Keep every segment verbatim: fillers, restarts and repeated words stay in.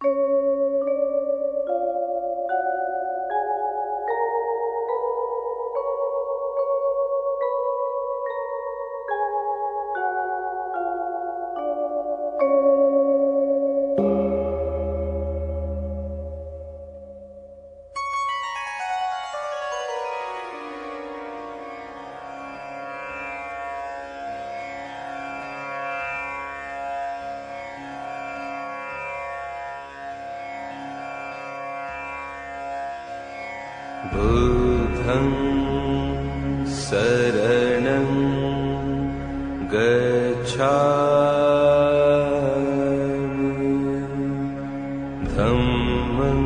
Buddham Saranam Gacchami, Dhammam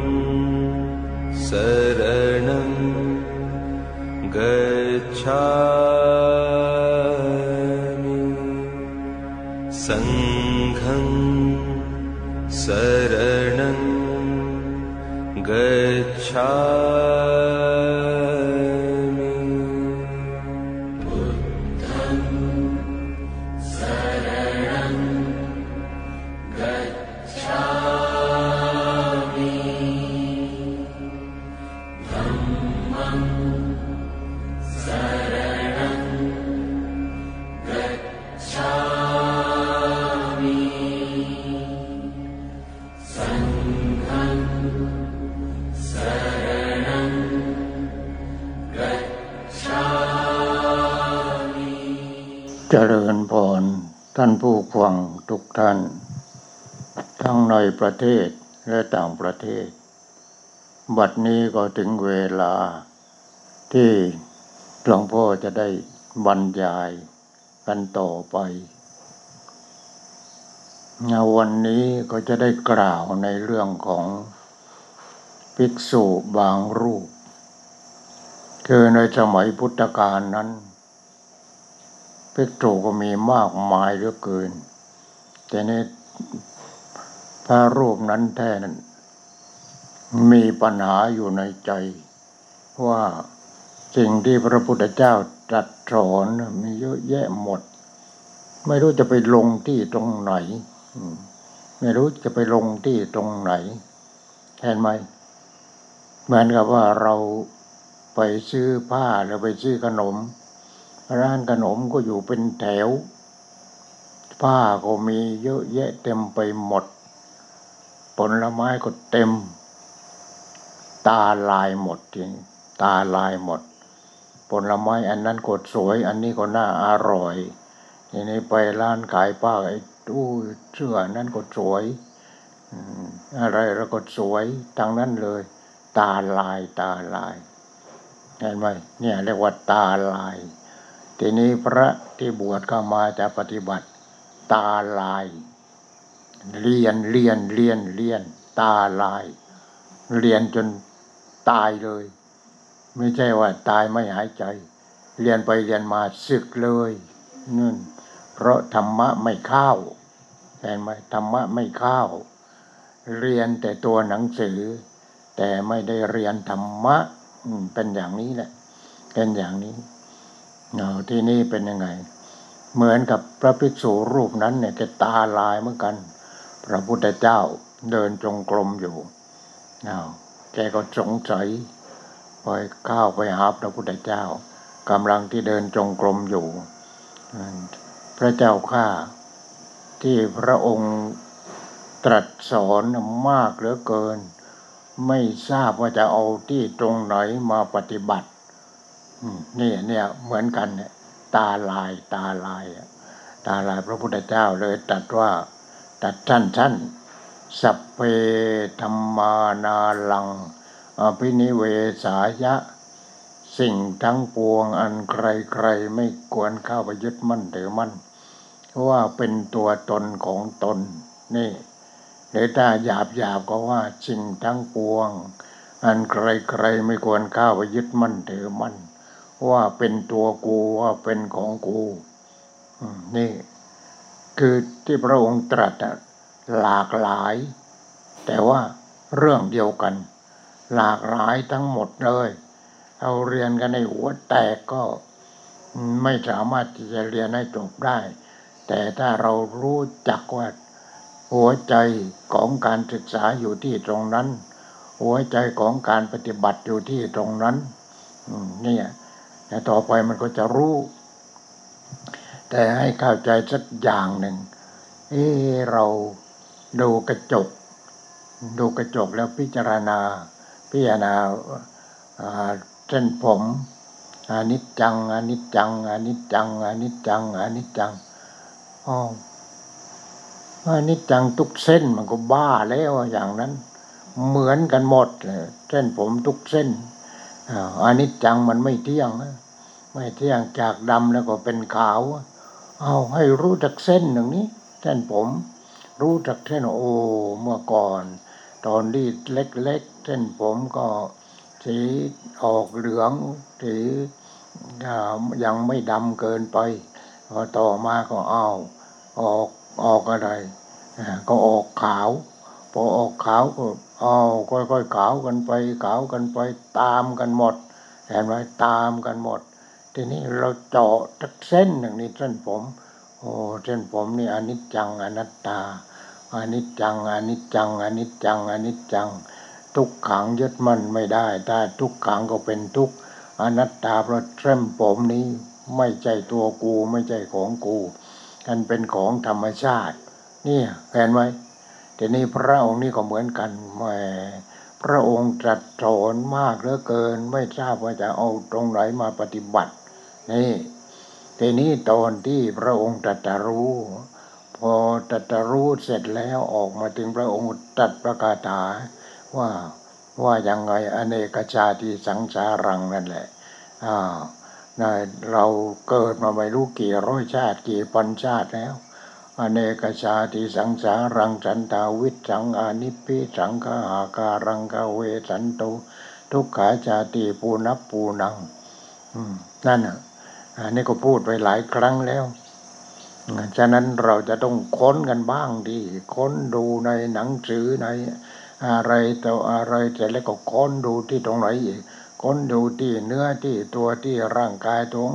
Saranam Gacchami, Sangham Saranam Gacchami.เจริญพรท่านผู้ฟังทุกท่านทั้งในประเทศและต่างประเทศบัดนี้ก็ถึงเวลาที่หลวงพ่อจะได้บรรยายกันต่อไปวันนี้ก็จะได้กล่าวในเรื่องของภิกษุบางรูปคือในสมัยพุทธกาลนั้นภิกษุก็มีมากมายเหลือเกินแต่ในพระรูปนั้นแท้นั้นมีปัญหาอยู่ในใจว่าสิ่งที่พระพุทธเจ้าตรัสสอนมีเยอะแยะหมดไม่รู้จะไปลงที่ตรงไหนไม่รู้จะไปลงที่ตรงไหนแทนไหมเหมือนกับว่าเราไปซื้อผ้าหรือไปซื้อขนมร้านขนมก็อยู่เป็นแถวผ้าก็มีเยอะแยะเต็มไปหมดผลไม้ก็เต็มตาลายหมดจริงตาลายหมดผลไม้อันนั้นก็สวยอันนี้ก็น่าอร่อยทีนี้ไปร้านขายผ้าไอ้ตู้เสื้อนั้นก็สวยอะไรแล้วก็สวยทั้งนั้นเลยตาลายตาลายเห็นไหมเนี่ยเรียกว่าตาลายทีนี้พระที่บวชเข้ามาจะปฏิบัติตาลายเรียนเรียนเรียนเรียนตาลายเรียนจนตายเลยไม่ใช่ว่าตายไม่หายใจเรียนไปเรียนมาสึกเลยนั่นเพราะธรรมะไม่เข้าเห็นไหมธรรมะไม่เข้าเรียนแต่ตัวหนังสือแต่ไม่ได้เรียนธรรมะเป็นอย่างนี้แหละเป็นอย่างนี้เนาะที่นี่เป็นยังไงเหมือนกับพระภิกษุรูปนั้นเนี่ยแกตาลายเหมือนกันพระพุทธเจ้าเดินจงกรมอยู่เนาะแกก็สงสัยไปเข้าไปหาพระพุทธเจ้ากำลังที่เดินจงกรมอยู่พระเจ้าข้าที่พระองค์ตรัสสอนมากเหลือเกินไม่ทราบว่าจะเอาที่ตรงไหนมาปฏิบัตินี่เนี่ยเหมือนกันเนี่ยตาลายตาลายตาลายพระพุทธเจ้าเลยตรัสว่าตรัสสั้นๆสัพเพธัมมานาลังอภินิเวสายะสิ่งทั้งปวงอันใครๆไม่ควรเข้าไปยึดมั่นถือมั่นว่าเป็นตัวตนของตนนี่หรือถ้าหยาบๆก็ว่าสิ่งทั้งปวงอันใครๆไม่ควรเข้าไปยึดมั่นถือมั่นว่าเป็นตัวกูว่าเป็นของกูนี่คือที่พระองค์ตรัสหลากหลายแต่ว่าเรื่องเดียวกันหลากหลายทั้งหมดเลยเอาเรียนกันในหัวแตกก็ไม่สามารถที่จะเรียนให้จบได้แต่ถ้าเรารู้จักว่า หัวใจของการศึกษาอยู่ที่ตรงนั้นหัวใจของการปฏิบัติอยู่ที่ตรงนั้นนี่แต่ต่อไปมันก็จะรู้แต่ให้เข้าใจสักอย่างหนึ่งเออเราดูกระจกดูกระจกแล้วพิจารณาพิจารณาเส้นผมอนิจจังอนิจจังอนิจจังอนิจจังอนิจจังอ๋ออนิจจังทุกเส้นมันก็บ้าแล้วอย่างนั้นเหมือนกันหมดเลยเส้นผมทุกเส้นอนิจจังมันไม่เที่ยงไม่เที่ยงจากดำแล้วก็เป็นขาวเอาให้รู้จักเส้นหนึ่งนี้เส้นผมรู้จักเส้นโอ้เมื่อก่อนตอนที่เล็กๆเส้นผมก็สีออกเหลืองสียังไม่ดำเกินไปต่อมาก็เอาออกออกอะไรก็ออกขาวพอออกขาวก็เอาค่อยๆขาวกันไปขาวกันไปตามกันหมดเห็นไหมตามกันหมดทีนี้เราเจาะทักเส้นหนึ่งนี่เส้นผมโอ้เส้นผมนี่อนิจจังอนัตตาอนิจจังอนิจจังอนิจจังอนิจจังทุกขังยึดมั่นไม่ได้ถ้าทุกขังก็เป็นทุกข์อนัตตาเพราะเส้นผมนี้ไม่ใช่ตัวกูไม่ใช่ของกูกันเป็นของธรรมชาตินี่เห็นไหมทีนี้พระองค์นี่ก็เหมือนกันแหมพระองค์ตรัสสอนมากเหลือเกินไม่ทราบว่าจะเอาตรงไหนมาปฏิบัตินี่ทีนี้ตอนที่พระองค์ตรัสรู้พอตรัสรู้เสร็จแล้วออกมาถึงพระองค์ตรัสประกาศถาว่าว่ายังไงอเนกชาติสังสารังนั่นแหละอ่าเราเกิดมาไม่รู้กี่ร้อยชาติกี่พันชาติแล้วอเนกชาติสังสารังสันตาวิสังอานิพิสังฆาหาการังกเวสันโตทุกขาชาติปูนับปูนังนั่นอ่ะอันนี้ก็พูดไปหลายครั้งแล้วฉะนั้นเราจะต้องค้นกันบ้างดิค้นดูในหนังสือในอะไรต่ออะไรเสร็จแล้วก็ค้นดูที่ตรงไหนอีกค้นดูที่เนื้อที่ตัวที่ร่างกายตัว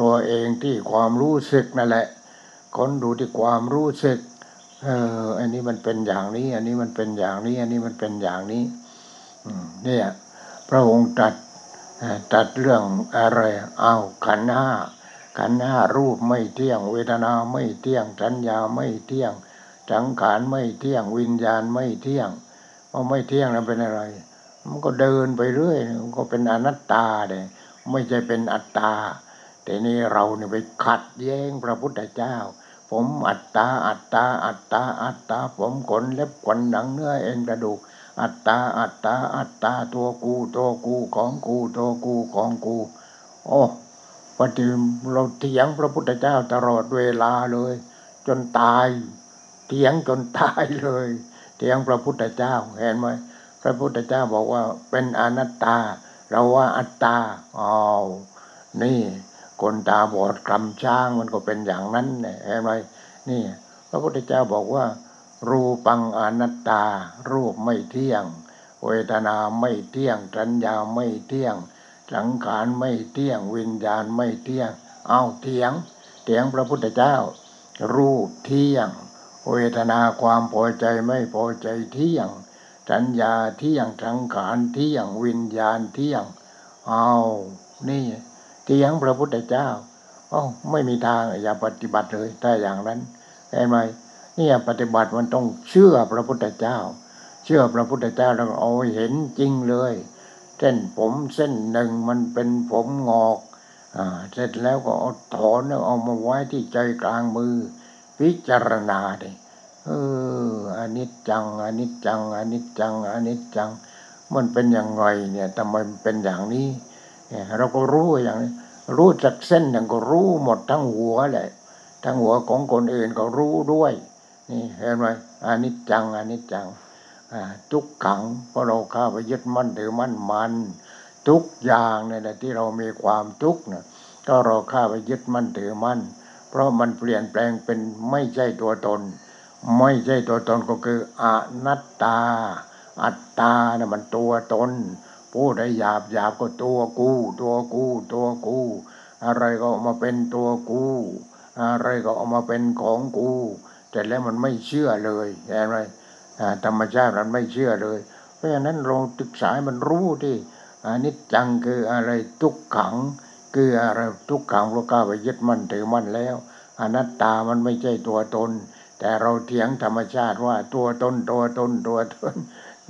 ตัวเองที่ความรู้สึกนั่นแหละค้นดูที่ความรู้สึกเอออันนี้มันเป็นอย่างนี้อันนี้มันเป็นอย่างนี้อันนี้มันเป็นอย่างนี้เนี่ยพระองค์ตรัสตัดเรื่องอะไรเอาขันธ์ห้าขันธ์ห้ารูปไม่เที่ยงเวทนาไม่เที่ยงสัญญาไม่เที่ยงสังขารไม่เที่ยงวิญญาณไม่เที่ยงเพราะไม่เที่ยงนั้นเป็นอะไรมันก็เดินไปเรื่อยมันก็เป็นอนัตตาเลยไม่ใช่เป็นอัตตาแต่นี่เราเนี่ยไปขัดแย้งพระพุทธเจ้าผมอัตตาอัตตาอัตตาอัตตาผมขนเล็บขนหนังเนื้อเอ็นกระดูกอัตตาอัตตาอัตตาตัวกูตัวกูของกูตัวกูของกูโอ้ปฏิเราเถียงพระพุทธเจ้าตลอดเวลาเลยจนตายเถียงจนตายเลยเถียงพระพุทธเจ้าเห็นไหมพระพุทธเจ้าบอกว่าเป็นอนัตตาเราว่าอัตตาอ้าวนี่คนตาบอดกรรมช้างมันก็เป็นอย่างนั้นเนี่ยเห็นไหมนี่พระพุทธเจ้าบอกว่ารูปังอนัตตารูปไม่เที่ยงเวทนาไม่เที่ยงสัญญาไม่เที่ยงสังขารไม่เที่ยงวิญญาณไม่เที่ยงเอาเถียงเถียงพระพุทธเจ้ารูปเที่ยงเวทนาความพอใจไม่พอใจเที่ยงสัญญาเที่ยงสังขารเที่ยงวิญญาณเที่ยงเอานี่เถียงพระพุทธเจ้าอ้าวไม่มีทางอย่าปฏิบัติเลยถ้าอย่างนั้นเห็นไหมเนี่ยปฏิบัติมันต้องเชื่อพระพุทธเจ้าเชื่อพระพุทธเจ้าแล้วเอาเห็นจริงเลยเส้นผมเส้นหนึ่งมันเป็นผมงอกอ่าเสร็จแล้วก็เอาถอนแล้วเอามาไว้ที่ใจกลางมือพิจารณาดิเอออนิจจังอนิจจังอนิจจังอนิจจังมันเป็นอย่างไรเนี่ยทำไมมันเป็นอย่างนี้เราก็รู้อย่างนี้รู้จักเส้นหนึ่งก็รู้หมดทั้งหัวแหละทั้งหัวของคนอื่นก็รู้ด้วยนี่เห็นไหมอนิจจังอนิจจังทุกขังเพราะเราเข้าไปยึดมั่นถือมั่นมันทุกอย่างเนี่ยแหละที่เรามีความทุกข์เนี่ยก็เราเข้าไปยึดมั่นถือมั่นเพราะมันเปลี่ยนแปลงเป็นไม่ใช่ตัวตนไม่ใช่ตัวตนก็คืออนัตตาอัตตาเนี่ยมันตัวตนผู้ใดหยาบหยาบก็ตัวกูตัวกูตัวกูอะไรก็ออกมาเป็นตัวกูอะไรก็ออกมาเป็นของกู แต่แล้วมันไม่เชื่อเลยอะไรธรรมชาติมันไม่เชื่อเลยเพราะฉะนั้นเราศึกษามันรู้ที่อนิจจังคืออะไรทุกขังคืออะไรทุกขังเราก้าวไปยึดมั่นถือมั่นแล้วอนัตตามันไม่ใช่ตัวตนแต่เราเถียงธรรมชาติว่าตัวตนตัวตนตัวตน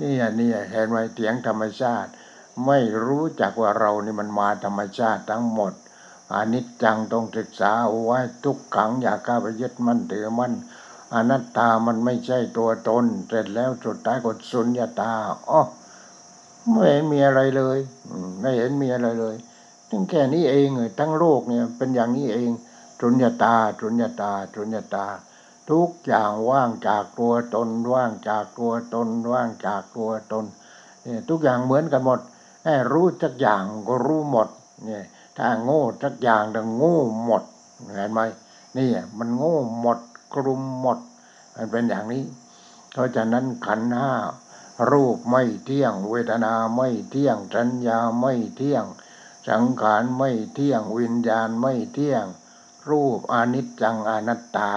นี่อันนี้เห็นไหมเถียงธรรมชาติไม่รู้จักว่าเรานี่มันมาธรรมชาติทั้งหมดอนิจจังต้องศึกษาเอาไว้ทุกขังอย่าก้าวไปยึดมั่นถือมั่นอนัตตามันไม่ใช่ตัวตนเสร็จแล้วสุดท้ายก็สุญญตาอ๋อไม่เห็นมีอะไรเลยไม่เห็นมีอะไรเลยทั้งแค่นี้เองเลยทั้งโลกเนี่ยเป็นอย่างนี้เองสุญญตาสุญญตาสุญญตาทุกอย่างว่างจากตัวตนว่างจากตัวตนว่างจากตัวตนเนี่ยทุกอย่างเหมือนกันหมดให้รู้สักอย่างก็รู้หมดเนี่ยถ้าโง่สักอย่างจะโง่หมดเห็นไหมนี่มันโง่หมดกลุ่มหมดมันเป็นอย่างนี้เพราะฉะนั้นขันธ์ห้ารูปไม่เที่ยงเวทนาไม่เที่ยงสัญญาไม่เที่ยงสังขารไม่เที่ยงวิญญาณไม่เที่ยงรูปอนิจจังอนัตตา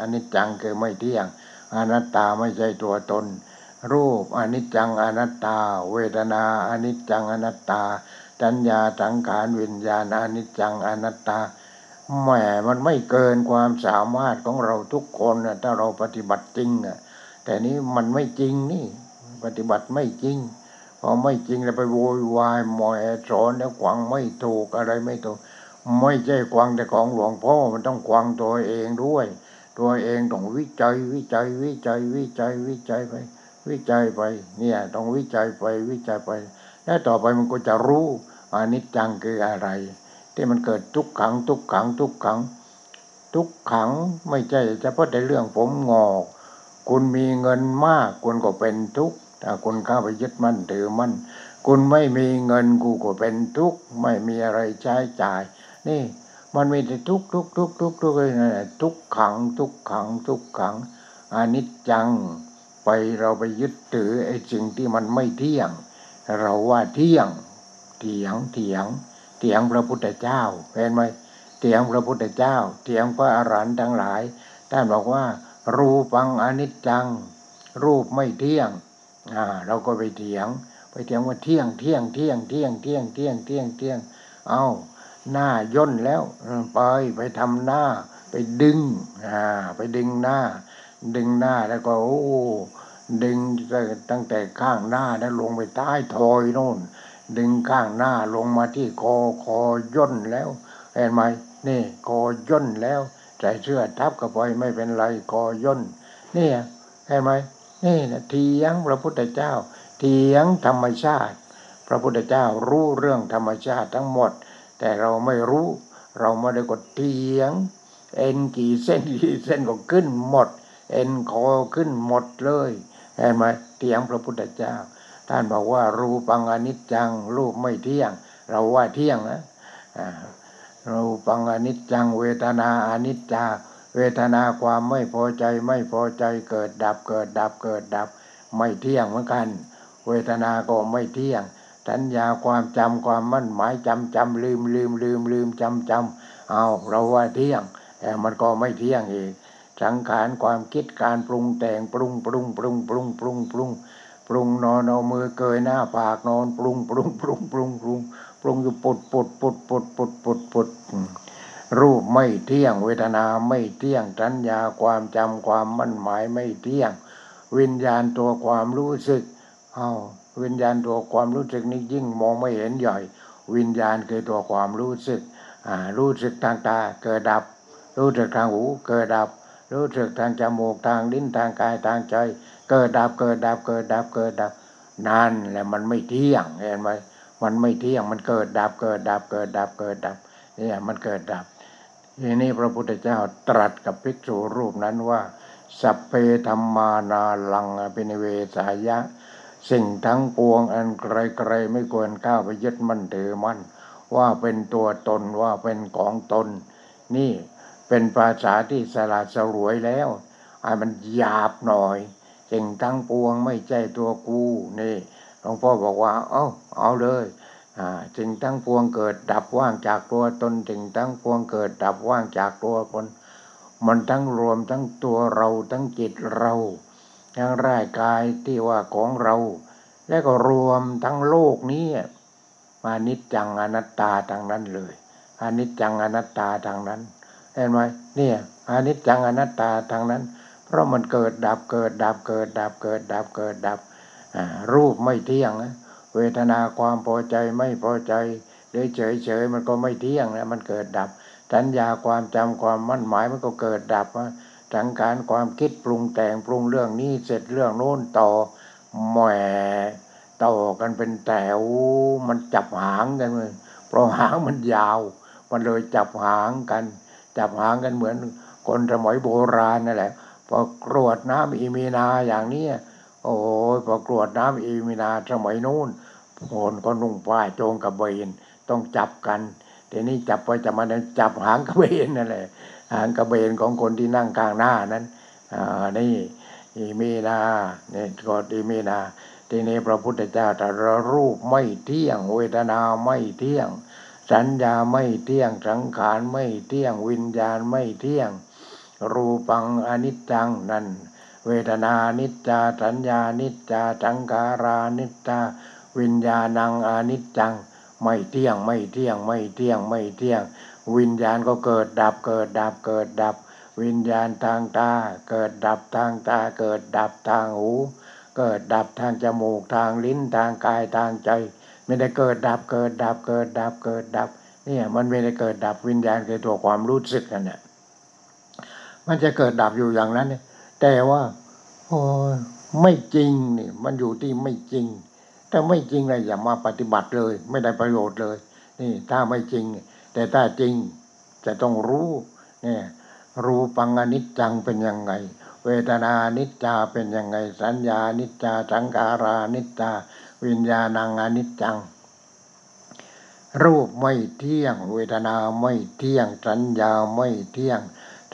อนิจจังคือไม่เที่ยงอนัตตาไม่ใช่ตัวตนรูปอนิจจังอนัตตาเวทนาอนิจจังอนัตตาสัญญาสังขารวิญญาณอนิจจังอนัตตาแหมมันไม่เกินความสามารถของเราทุกคนนะถ้าเราปฏิบัติจริงนะแต่นี้มันไม่จริงนี่ปฏิบัติไม่จริงพอไม่จริงแล้วไปโวยวายหมอแอสอนแล้วขวางไม่ถูกอะไรไม่ถูกไม่ใช่ขวางแต่ของหลวงพ่อมันต้องขวางตัวเองด้วยตัวเองต้องวิจัยวิจัยวิจัยวิจัยวิจัยไปวิจัยไปเนี่ยต้องวิจัยไปวิจัยไปแล้วต่อไปมันก็จะรู้อนิจจังคืออะไรที่มันเกิดทุกขังทุกขังทุกขังทุกขังไม่ใช่เฉพาะแต่เรื่องผมงอกคุณมีเงินมากคุณก็เป็นทุกข์ถ้าคุณเข้าไปยึดมั่นถือมั่นคุณไม่มีเงินกูก็เป็นทุกข์ไม่มีอะไรใช้จ่ายนี่มันมีแต่ทุกข์ทุกข์ทุกข์ทุกข์ทุกข์เลยนะทุกขังทุกขังทุกขังอนิจจังไปเราไปยึดถือไอ้สิ่งที่มันไม่เที่ยงเราว่าเที่ยงเถียงเถียงเถียงพระพุทธเจ้าเห็นไหมเถียงพระพุทธเจ้าเถียงพระอรหันต์ทั้งหลายท่านบอกว่ารูปังอนิจจังรูปไม่เที่ยงอ่าเราก็ไปเถียงไปเถียงว่าเที่ยงเที่ยงเที่ยงเที่ยงเที่ยงเที่ยงเที่ยงเที่ยงเอ้าหน้าย่นแล้วไปไปทำหน้าไปดึงอ่าไปดึงหน้าดึงหน้าแล้วก็โอ้ดึงตั้งแต่ข้างหน้าแล้วลงไปใต้ท้อยโน่นดึงข้างหน้าลงมาที่คอคอย่นแล้วเห็นไหมนี่คอย่นแล้วใส่เสื้อทับกระปอยไม่เป็นไรคอย่นนี่เห็นไหมนี่นะเถียงพระพุทธเจ้าเถียงธรรมชาติพระพุทธเจ้ารู้เรื่องธรรมชาติทั้งหมดแต่เราไม่รู้เราไม่ได้กดเถียงเอ็นกี่เส้นกี่เส้นก็ขึ้นหมดเอ็นคอขึ้นหมดเลยเห็นไหมเถียงพระพุทธเจ้าท่านบอกว่ารูปังอนิจจังรูปไม่เที่ยงเราว่าเที่ยงนะรูปังอนิจจังเวทนาอนิจจาเวทนาความไม่พอใจไม่พอใจเกิดดับเกิดดับเกิดดับไม่เที่ยงเหมือนกันเวทนาก็ไม่เที่ยงสัญญาความจำความมั่นหมายจำจำลืมลืมลืมลืมจำจำเอาเราว่าเที่ยงแต่มันก็ไม่เที่ยงเองสังขารความคิดการปรุงแต่งปรุงปรุงปรุงปรุงปรุงปรุงปรุงนอนเอามือเกยหน้าผากนอนปรุงปรุงปรุงปรุงปรุงปรุงอยู่ปุดปุดปุดปุดปุดปุดปุดรูปไม่เที่ยงเวทนาไม่เที่ยงสัญญาความจำความมั่นหมายไม่เที่ยงวิญญาณตัวความรู้สึกอ้าววิญญาณตัวความรู้สึกนี่ยิ่งมองไม่เห็นใหญ่วิญญาณคือตัวความรู้สึกอ่ารู้สึกทางตาเกิดดับรู้สึกทางหูเกิดดับรู้สึกทางจมูกทางลิ้นทางกายทางใจเกิดดับเกิดดับเกิดดับเกิดดับนั่นแหละมันไม่เที่ยงเห็นไหมมันไม่เที่ยงมันเกิดดับเกิดดับเกิดดับเกิดดับเนี่ยมันเกิดดับทีนี้พระพุทธเจ้าตรัสกับภิกษุรูปนั้นว่าสัพเพธัมมานาลังอภินิเวสายะสิ่งทั้งปวงอันไกลๆไม่ควรก้าวไปยึดมั่นถือมั่นว่าเป็นตัวตนว่าเป็นของตนนี่เป็นภาษาที่สละสลวยแล้วไอ้มันหยาบหน่อยสิ่งทั้งปวงไม่ใช่ตัวกูนี่หลวงพ่อบอกว่าเอ้าเอาเลยอ่าสิ่งทั้งปวงเกิดดับว่างจากตัวตนสิ่งทั้งปวงเกิดดับว่างจากตัวตน มันทั้งรวมทั้งตัวเราทั้งจิตเราทั้งร่างกายที่ว่าของเราและก็รวมทั้งโลกนี้มานิจจังอนัตตาทางนั้นเลยอนิจจังอนัตตาทางนั้นเห็นไหมเนี่ยอนิจจังอนัตตาทางนั้นเพราะมันเกิดดับเกิดดับเกิดดับเกิดดับเกิดดับรูปไม่เที่ยงเวทนาความพอใจไม่พอใจเฉยเฉยมันก็ไม่เที่ยงนะมันเกิดดับสัญญาความจำความมั่นหมายมันก็เกิดดับสังขารความคิดปรุงแต่งปรุงเรื่องนี้เสร็จเรื่องโน้นต่อแหมต่อกันเป็นแถวมันจับหางกันเลยเพราะหางมันยาวมันเลยจับหางกันจับหางกันเหมือนคนสมัยโบราณนั่นแหละพอกรวดน้ำอีมีนาอย่างนี้โอ้ยพอกรวดน้ำอีมีนาสมัยโน้นคนก็นุ่งผ้าโจงกระเบนต้องจับกันทีนี้จับไปจับมาจับหางกระเบนนั่นแหละหางกระเบนของคนที่นั่งข้างหน้านั้นอ่านี่อีมีนาเนี่ยกอดอีมีนาทีนี้พระพุทธเจ้าตรัสรูปไม่เที่ยงเวทนาไม่เที่ยงสัญญาไม่เที่ยงสังขารไม่เที่ยงวิญญาณไม่เที่ยงรูปังอนิจจังนั่นเวทนานิจจาสัญญานิจจาสังขารานิจจาวิญญาณังอนิจจังไม่เที่ยงไม่เที่ยงไม่เที่ยงไม่เที่ยงวิญญาณก็เกิดดับเกิดดับเกิดดับวิญญาณทางตาเกิดดับทางตาเกิดดับทางหูเกิดดับทางจมูกทางลิ้นทางกายทางใจไม่ได้เกิดดับเกิดดับเกิดดับเกิดดับเนี่ยมันไม่ได้เกิดดับวิญญาณคือตัวความรู้สึกนั่นแหละมันจะเกิดดับอยู่อย่างนั้นแต่ว่าโอ้ไม่จริงนี่มันอยู่ที่ไม่จริงถ้าไม่จริงเลยอย่ามาปฏิบัติเลยไม่ได้ประโยชน์เลยนี่ถ้าไม่จริงแต่ถ้าจริงจะต้องรู้เนี่ยรูปังอนิจจังเป็นยังไงเวทนานิจจาเป็นยังไงสัญญานิจจาสังขารานิจจาวิญญาณังอนิจจังรูปไม่เที่ยงเวทนาไม่เที่ยงสัญญาไม่เที่ยง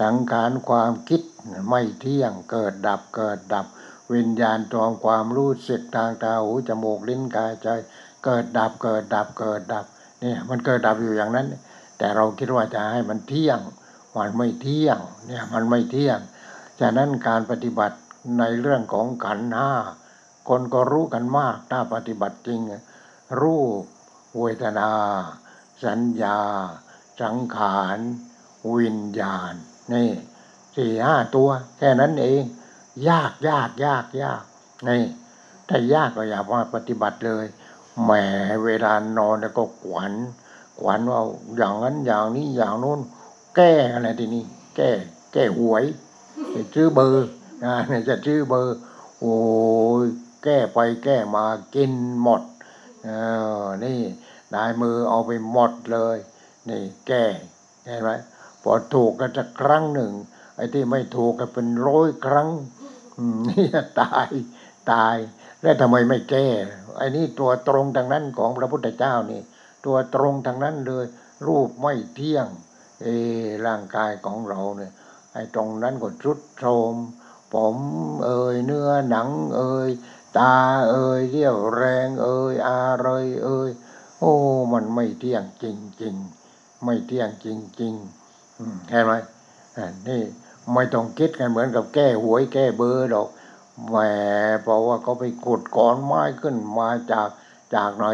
สังขารความคิดไม่เที่ยงเกิดดับเกิดดับวิญญาณตรงความรู้สึกทางตาหูจมูกลิ้นกายใจเกิดดับเกิดดับเกิดดับเนี่ยมันเกิดดับอยู่อย่างนั้นแต่เราคิดว่าจะให้มันเที่ยงมันไม่เที่ยงเนี่ยมันไม่เที่ยงฉะนั้นการปฏิบัติในเรื่องของขันธ์ห้าคนก็รู้กันมากถ้าปฏิบัติจริงรูปเวทนาสัญญาสังขารวิญญาณนี่สี่ห้าตัวแค่นั้นเองยากยากยากยากนี่ถ้ายากก็อย่ามาปฏิบัติเลยแหมเวลานอนแล้วก็ขวัญขวัญว่าอย่างนั้นอย่างนี้อย่างโน้นแก้อะไรทีนี้แก้แก้หวยจะซื้อเบอร์อ่าเนี่ยจะซื้อเบอร์โอ้ยแก้ไปแก้มากินหมดเออนี่นายมือเอาไปหมดเลยนี่แก้เห็นไหมพอถูกก็จะครั้งหนึ่งไอ้ที่ไม่ถูกก็เป็นร้อยครั้งนี่ตายตายแล้วทำไมไม่แก้ไอ้นี่ตัวตรงทางนั้นของพระพุทธเจ้านี่ตัวตรงทางนั้นเลยรูปไม่เที่ยงเอร่างกายของเราเนี่ยไอ้ตรงนั้นก็ทรุดโทรมผมเอ่ยเนื้อหนังเอ่ยตาเอ่ยเรี่ยวแรงเอ่ยอะไรเอ่ยโอ้มันไม่เที่ยงจริงๆไม่เที่ยงจริงๆเห็นไหมนี่ไม่ต้องคิดกันเหมือนกับแก้หวยแก้เบอร์หรอกแหมเพราะว่าเขาไปขุดก้อนไม้ขึ้นมาจากจากไหน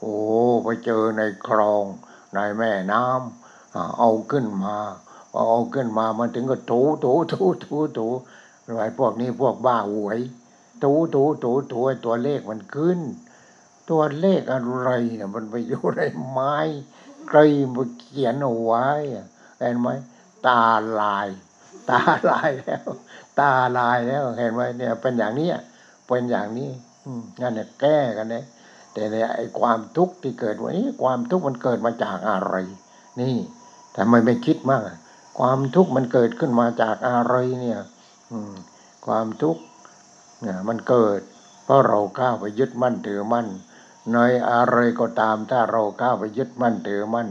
โอ้ไปเจอในคลองในแม่น้ำเอาขึ้นมาเอาขึ้นมามันถึงก็ถูถูถูถูถูไอ้พวกนี้พวกบ้าหวยถูถูถูถูตัวเลขมันขึ้นตัวเลขอะไรเนี่ยมันไปอยู่ในไม้ใครมาเขียนเอาไว้เห็นไหมตาลายตาลายแล้วตาลายแล้วเห็นไหมเนี่ยเป็นอย่างนี้เป็นอย่างนี้นั่นเนี่ยแก้กันเนี่ยแต่เนี่ยไอ้ความทุกข์ที่เกิดวันนี้ความทุกข์มันเกิดมาจากอะไรนี่ทำไมไม่คิดมากความทุกข์มันเกิดขึ้นมาจากอะไรเนี่ยความทุกข์เนี่ยมันเกิดเพราะเราก้าวไปยึดมั่นถือมั่นในอะไรก็ตามถ้าเราก้าวไปยึดมั่นถือมั่น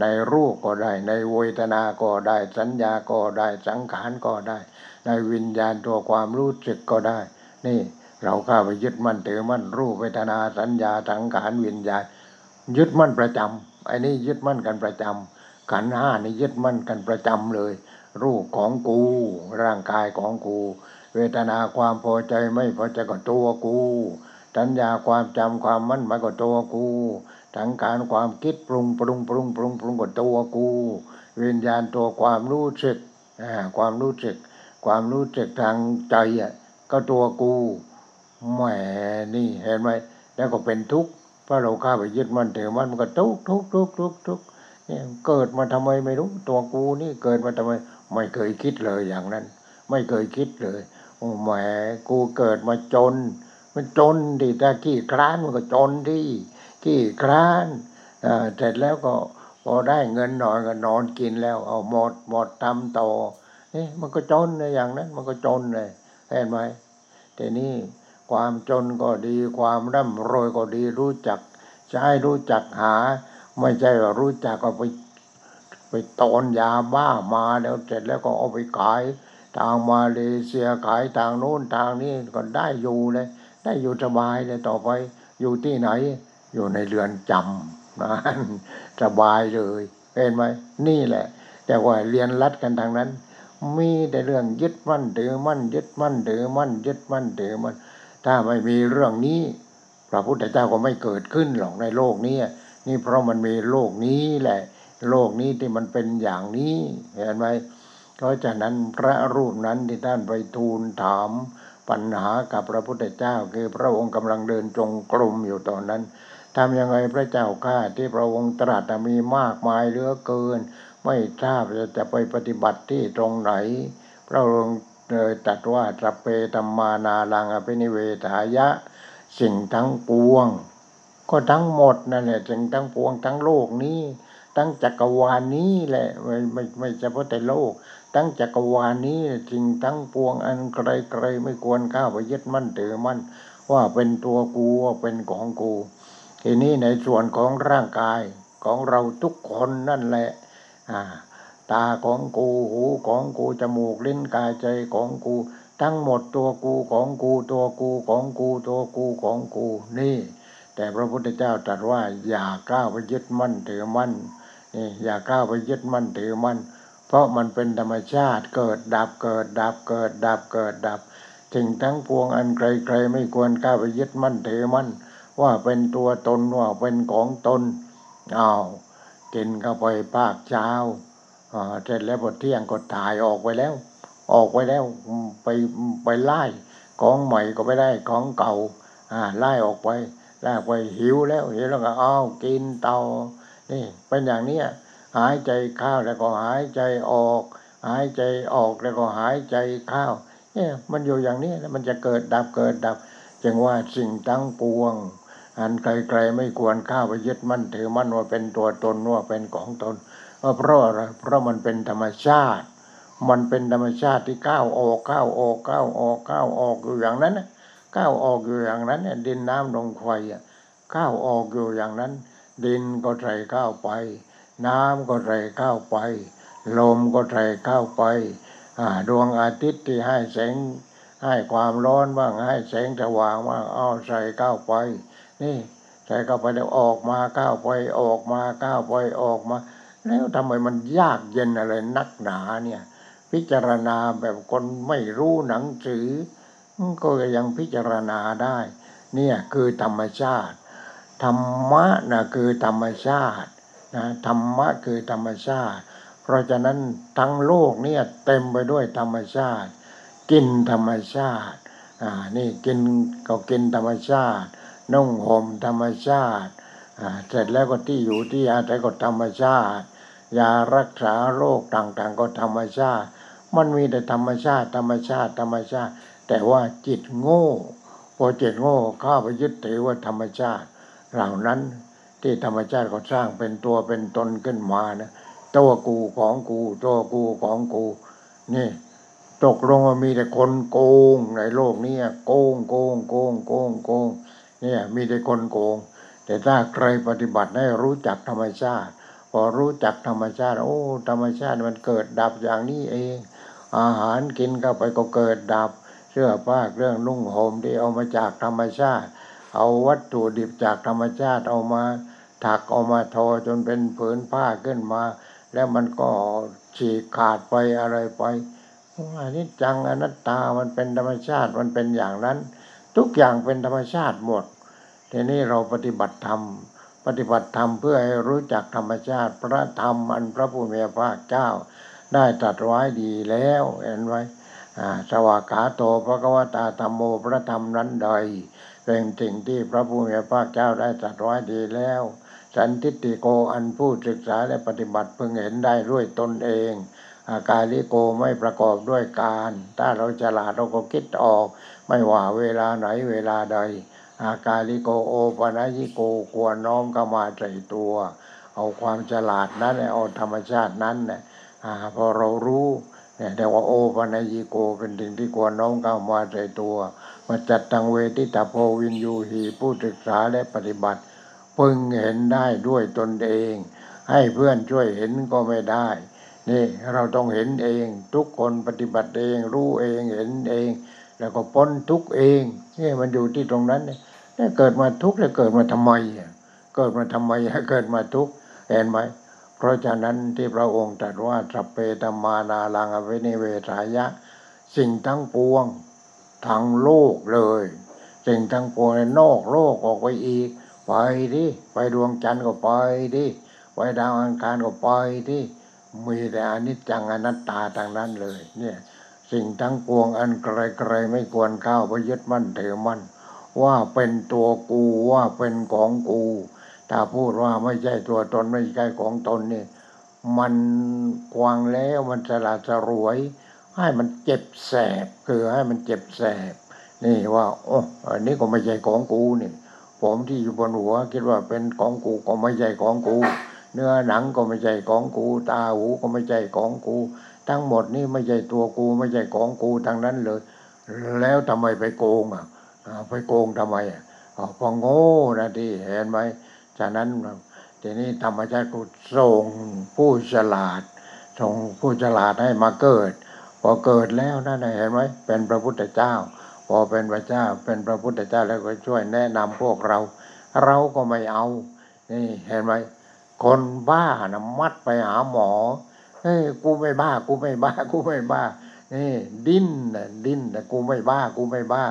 ในรูปก็ได้ในเวทนาก็ได้สัญญาก็ได้สังขารก็ได้ในวิญญาณตัวความรู้สึกก็ได้นี่เราก้าวไปยึดมั่นถือมั่นรูปเวทนาสัญญาสังขารวิญญาณยึดมั่นประจำไอ้นี่ยึดมั่นกันประจำขันธ์ห้านี่ยึดมั่นกันประจำเลย รูปของกูร่างกายของกูเวทนาความพอใจไม่พอใจก็ตัวกูสัญญาความจำความมั่นหมายก็ตัวกูสังขารความคิดปรุงปรุงปรุงปรุงปรุงก็ตัวกูวิญญาณตัวความรู้สึกอ่าความรู้สึกความรู้สึกทางใจอ่ะก็ตัวกูแหมนี่เห็นไหมแล้วก็เป็นทุกข์เพราะเราเข้าไปยึดมั่นถือมั่นมันก็ทุกข์ทุกข์ทุกข์ทุกข์ทุกข์เนี่ยเกิดมาทำไมไม่รู้ตัวกูนี่เกิดมาทำไมไม่เคยคิดเลยอย่างนั้นไม่เคยคิดเลยโอ้แหมกูเกิดมาจนมันจนดิถ้าขี้คร้านมันก็จนดิขี้คร้านอ่าเสร็จแล้วก็พอได้เงินหน่อยก็นอนกินแล้วเอาหมดหมดทำต่อนี่มันก็จนในอย่างนั้นมันก็จนเลยเห็นไหมแต่นี่ความจนก็ดีความร่ำรวยก็ดีรู้จักใช้รู้จักหาไม่ใช่ว่ารู้จักก็ไปไปตอนยาบ้ามาแล้วเสร็จแล้วก็เอาไปขายทางมาเลเซียขายทางโน้นทางนี้ก็ได้อยู่เลยได้อยู่สบายเลยต่อไปอยู่ที่ไหนอยู่ในเรือนจำนะสบายเลยเห็นไหมนี่แหละแต่ว่าเรียนรัดกันทางนั้นมีแต่เรื่องยึดมั่นถือมั่นยึดมั่นถือมั่นยึดมั่นถือมั่นถ้าไม่มีเรื่องนี้พระพุทธเจ้าก็ไม่เกิดขึ้นหรอกในโลกนี้นี่เพราะมันมีโลกนี้แหละโลกนี้ที่มันเป็นอย่างนี้เห็นไหมเพราะฉะนั้นพระรูปนั้นที่ท่านไปทูลถามปัญหากับพระพุทธเจ้าคือพระองค์กำลังเดินจงกรมอยู่ตอนนั้นทำยังไงพระเจ้าข้าที่พระองค์ตรัสมีมากมายเหลือเกินไม่ทราบจะจะไปปฏิบัติที่ตรงไหนพระองค์เลยตรัสว่าสัพเพธัมมานานังอภินิเวทายะสิ่งทั้งปวงก็ทั้งหมดนั่นแหละสิ่งทั้งปวงทั้งโลกนี้ทั้งจักรวาลนี้แหละไม่ไม่ไม่เฉพาะแต่โลกทั้งจักรวาลนี้จริงทั้งปวงอันไกลๆไม่ควรเข้าไปยึดมั่นถือมั่นว่าเป็นตัวกูว่าเป็นของกูทีนี้ในส่วนของร่างกายของเราทุกคนนั่นแหละตาของกูหูของกูจมูกลิ้นกายใจของกูทั้งหมดตัวกูของกูตัวกูของกูตัวกูของกูนี่แต่พระพุทธเจ้าตรัสว่าอย่าก้าวไปยึดมั่นถือมั่นนี่อย่าก้าวไปยึดมั่นถือมั่นเพราะมันเป็นธรรมชาติเกิดดับเกิดดับเกิดดับเกิดดับสิ่งทั้งปวงอันไกลๆไม่ควรก้าวไปยึดมั่นถือมั่นว่าเป็นตัวตนว่าเป็นของตนอ้าวกินเข้าไปภาคเช้าอ่าเสร็จแล้วพอเที่ยงก็ถ่ายออกไปแล้วออกไปแล้วไปไปไล่ของใหม่ก็ไม่ได้ของเก่าอ่าไล่ออกไปไล่ไปหิวแล้วหิวแล้วก็อ้าวกินเตานี่เป็นอย่างนี้หายใจเข้าแล้วก็หายใจออกหายใจออกแล้วก็หายใจเข้าเนี่ยมันอยู่อย่างนี้แล้วมันจะเกิดดับเกิดดับจึงว่าสิ่งทั้งปวงอันไกลๆไม่ควรเข้าไปยึดมั่นถือมั่นว่าเป็นตัวตนว่าเป็นของตนว่าเพราะอะไรเพราะมันเป็นธรรมชาติมันเป็นธรรมชาติที่ก้าวออกก้าวออกก้าวออกก้าวออกอยู่อย่างนั้นก้าวออกอยู่อย่างนั้นเนี่ยดินน้ำลมไฟก้าวออกอยู่อย่างนั้นดินก็ใส่ก้าวไปน้ำก็ใส่ก้าวไปลมก็ใส่ก้าวไปดวงอาทิตย์ที่ให้แสงให้ความร้อนบ้างให้แสงสว่างบ้างเอาใส่ก้าวไปนี่ใส่ก้าวไปแล้วออกมาก้าวไปออกมาก้าวไปออกมาแล้วทำไมมันยากเย็นอะไรนักหนาเนี่ยพิจารณาแบบคนไม่รู้หนังสือก็ยังพิจารณาได้เนี่ยคือธรรมชาติธรรมะนะคือธรรมชาตินะธรรมะคือธรรมชาติเพราะฉะนั้นทั้งโลกเนี่ยเต็มไปด้วยธรรมชาติกินธรรมชาติอ่านี่กินก็กินธรรมชาตินุ่งห่มธรรมชาติอ่าเสร็จแล้วก็ที่อยู่ที่อาศัยก็ธรรมชาติยารักษาโรคต่างๆก็ธรรมชาติมันมีแต่ธรรมชาติธรรมชาติธรรมชาติแต่ว่าจิตโง่พอจิตโง่เข้าไปยึดถือว่าธรรมชาติเหล่านั้นที่ธรรมชาติเขาสร้างเป็นตัวเป็นตนขึ้นมานะตัวกูของกูตัวกูของกูนี่ตกลงว่ามีแต่คนโกงในโลกนี้โกงโกงโกงโกงโกงเนี่ยมีแต่คนโกงแต่ถ้าใครปฏิบัติให้รู้จักธรรมชาติพอรู้จักธรรมชาติโอ้ธรรมชาติมันเกิดดับอย่างนี้เองอาหารกินเข้าไปก็เกิดดับเสื้อผ้าเครื่องนุ่งห่มที่เอามาจากธรรมชาติเอาวัตถุดิบจากธรรมชาติเอามาถักเอามาทอจนเป็นผืนผ้าขึ้นมาแล้วมันก็ ฉีกขาดไปอะไรไปอันนี้จังอนัตตามันเป็นธรรมชาติมันเป็นอย่างนั้นทุกอย่างเป็นธรรมชาติหมดทีนี้เราปฏิบัติธรรมปฏิบัติธรรมเพื่อให้รู้จักธรรมชาติพระธรรมอันพระผู้มีพระภาคเจ้าได้ตรัสไว้ดีแล้วเห็นไว้สวากขาโตภควตาธัมโมพระธรรมนั้นใดเป็นสิ่งที่พระผู้มีพระภาคเจ้าได้ตรัสไว้ดีแล้วสันทิฏฐิโกอันผู้ศึกษาและปฏิบัติพึงเห็นได้ด้วยตนเองอากาลิโกไม่ประกอบด้วยการถ้าเราฉลาดเราก็คิดออกไม่ว่าเวลาไหนเวลาใดอากาลิโกโอปนัยิโกควรน้อมเข้ามาใส่ตัวเอาความฉลาดนั้นเอาธรรมชาตินั้นเนี่ยพอเรารู้เนี่ยแต่ว่าโอปนัยิโกเป็นสิ่งที่ควรน้อมเข้ามาใส่ตัวมาจัดตังเวทิตาโพวินยูหีผู้ศึกษาและปฏิบัติพึงเห็นได้ด้วยตนเองให้เพื่อนช่วยเห็นก็ไม่ได้นี่เราต้องเห็นเองทุกคนปฏิบัติเองรู้เองเห็นเองแล้วก็พ้นทุกข์เองนี่มันอยู่ที่ตรงนั้นเนี่ยเกิดมาทุกข์แล้วเกิดมาทำไมเกิดมาทำไมเกิดมาทุกข์เห็นไหมเพราะฉะนั้นที่พระองค์ตรัสว่าสัพเพธัมมานารังอวินิเวสายะสิ่งทั้งปวงทั้งโลกเลยสิ่งทั้งปวงในนอกโลกออกไปอีกไปดิไปดวงจันทร์ก็ไปดิไปดาวอังคารก็ไปดิมีแต่อนิจจังอนัตตาทางนั้นเลยเนี่ยสิ่งทั้งปวงอันไกลๆไม่ควรก้าวไปยึดมั่นถือมั่นว่าเป็นตัวกูว่าเป็นของกูถ้าพูดว่าไม่ใช่ตัวตนไม่ใช่ของตนนี่มันกวางแล้วมันสละสรวยให้มันเจ็บแสบคือให้มันเจ็บแสบนี่ว่าโอ้อันนี้ก็ไม่ใช่ของกูนี่ผมที่อยู่บนหัวคิดว่าเป็นของกูก็ไม่ใช่ของกูเนื้อหนังก็ไม่ใช่ของกูตาหูก็ไม่ใช่ของกูทั้งหมดนี่ไม่ใช่ตัวกูไม่ใช่ของกูทั้งนั้นเลยแล้วทำไมไปโกงอ่ะไปโกงทำไมอ่ะพอโง่นะที่เห็นไหมฉะนั้นทีนี้ธรรมชาติกูส่งผู้ฉลาดส่งผู้ฉลาดให้มาเกิดพอเกิดแล้วนั่นเห็นไหมเป็นพระพุทธเจ้าพอเป็นพระเจ้าเป็นพระพุทธเจ้าแล้วก็ช่วยแนะนำพวกเราเราก็ไม่เอานี่เห็นไหมคนบ้านะมัดไปหาหมอเฮ้ยกูไม่บ้ากูไม่บ้ากูไม่บ้านี่ดิ้นนะดิ้นนะกูไม่บ้ากูไม่บ้า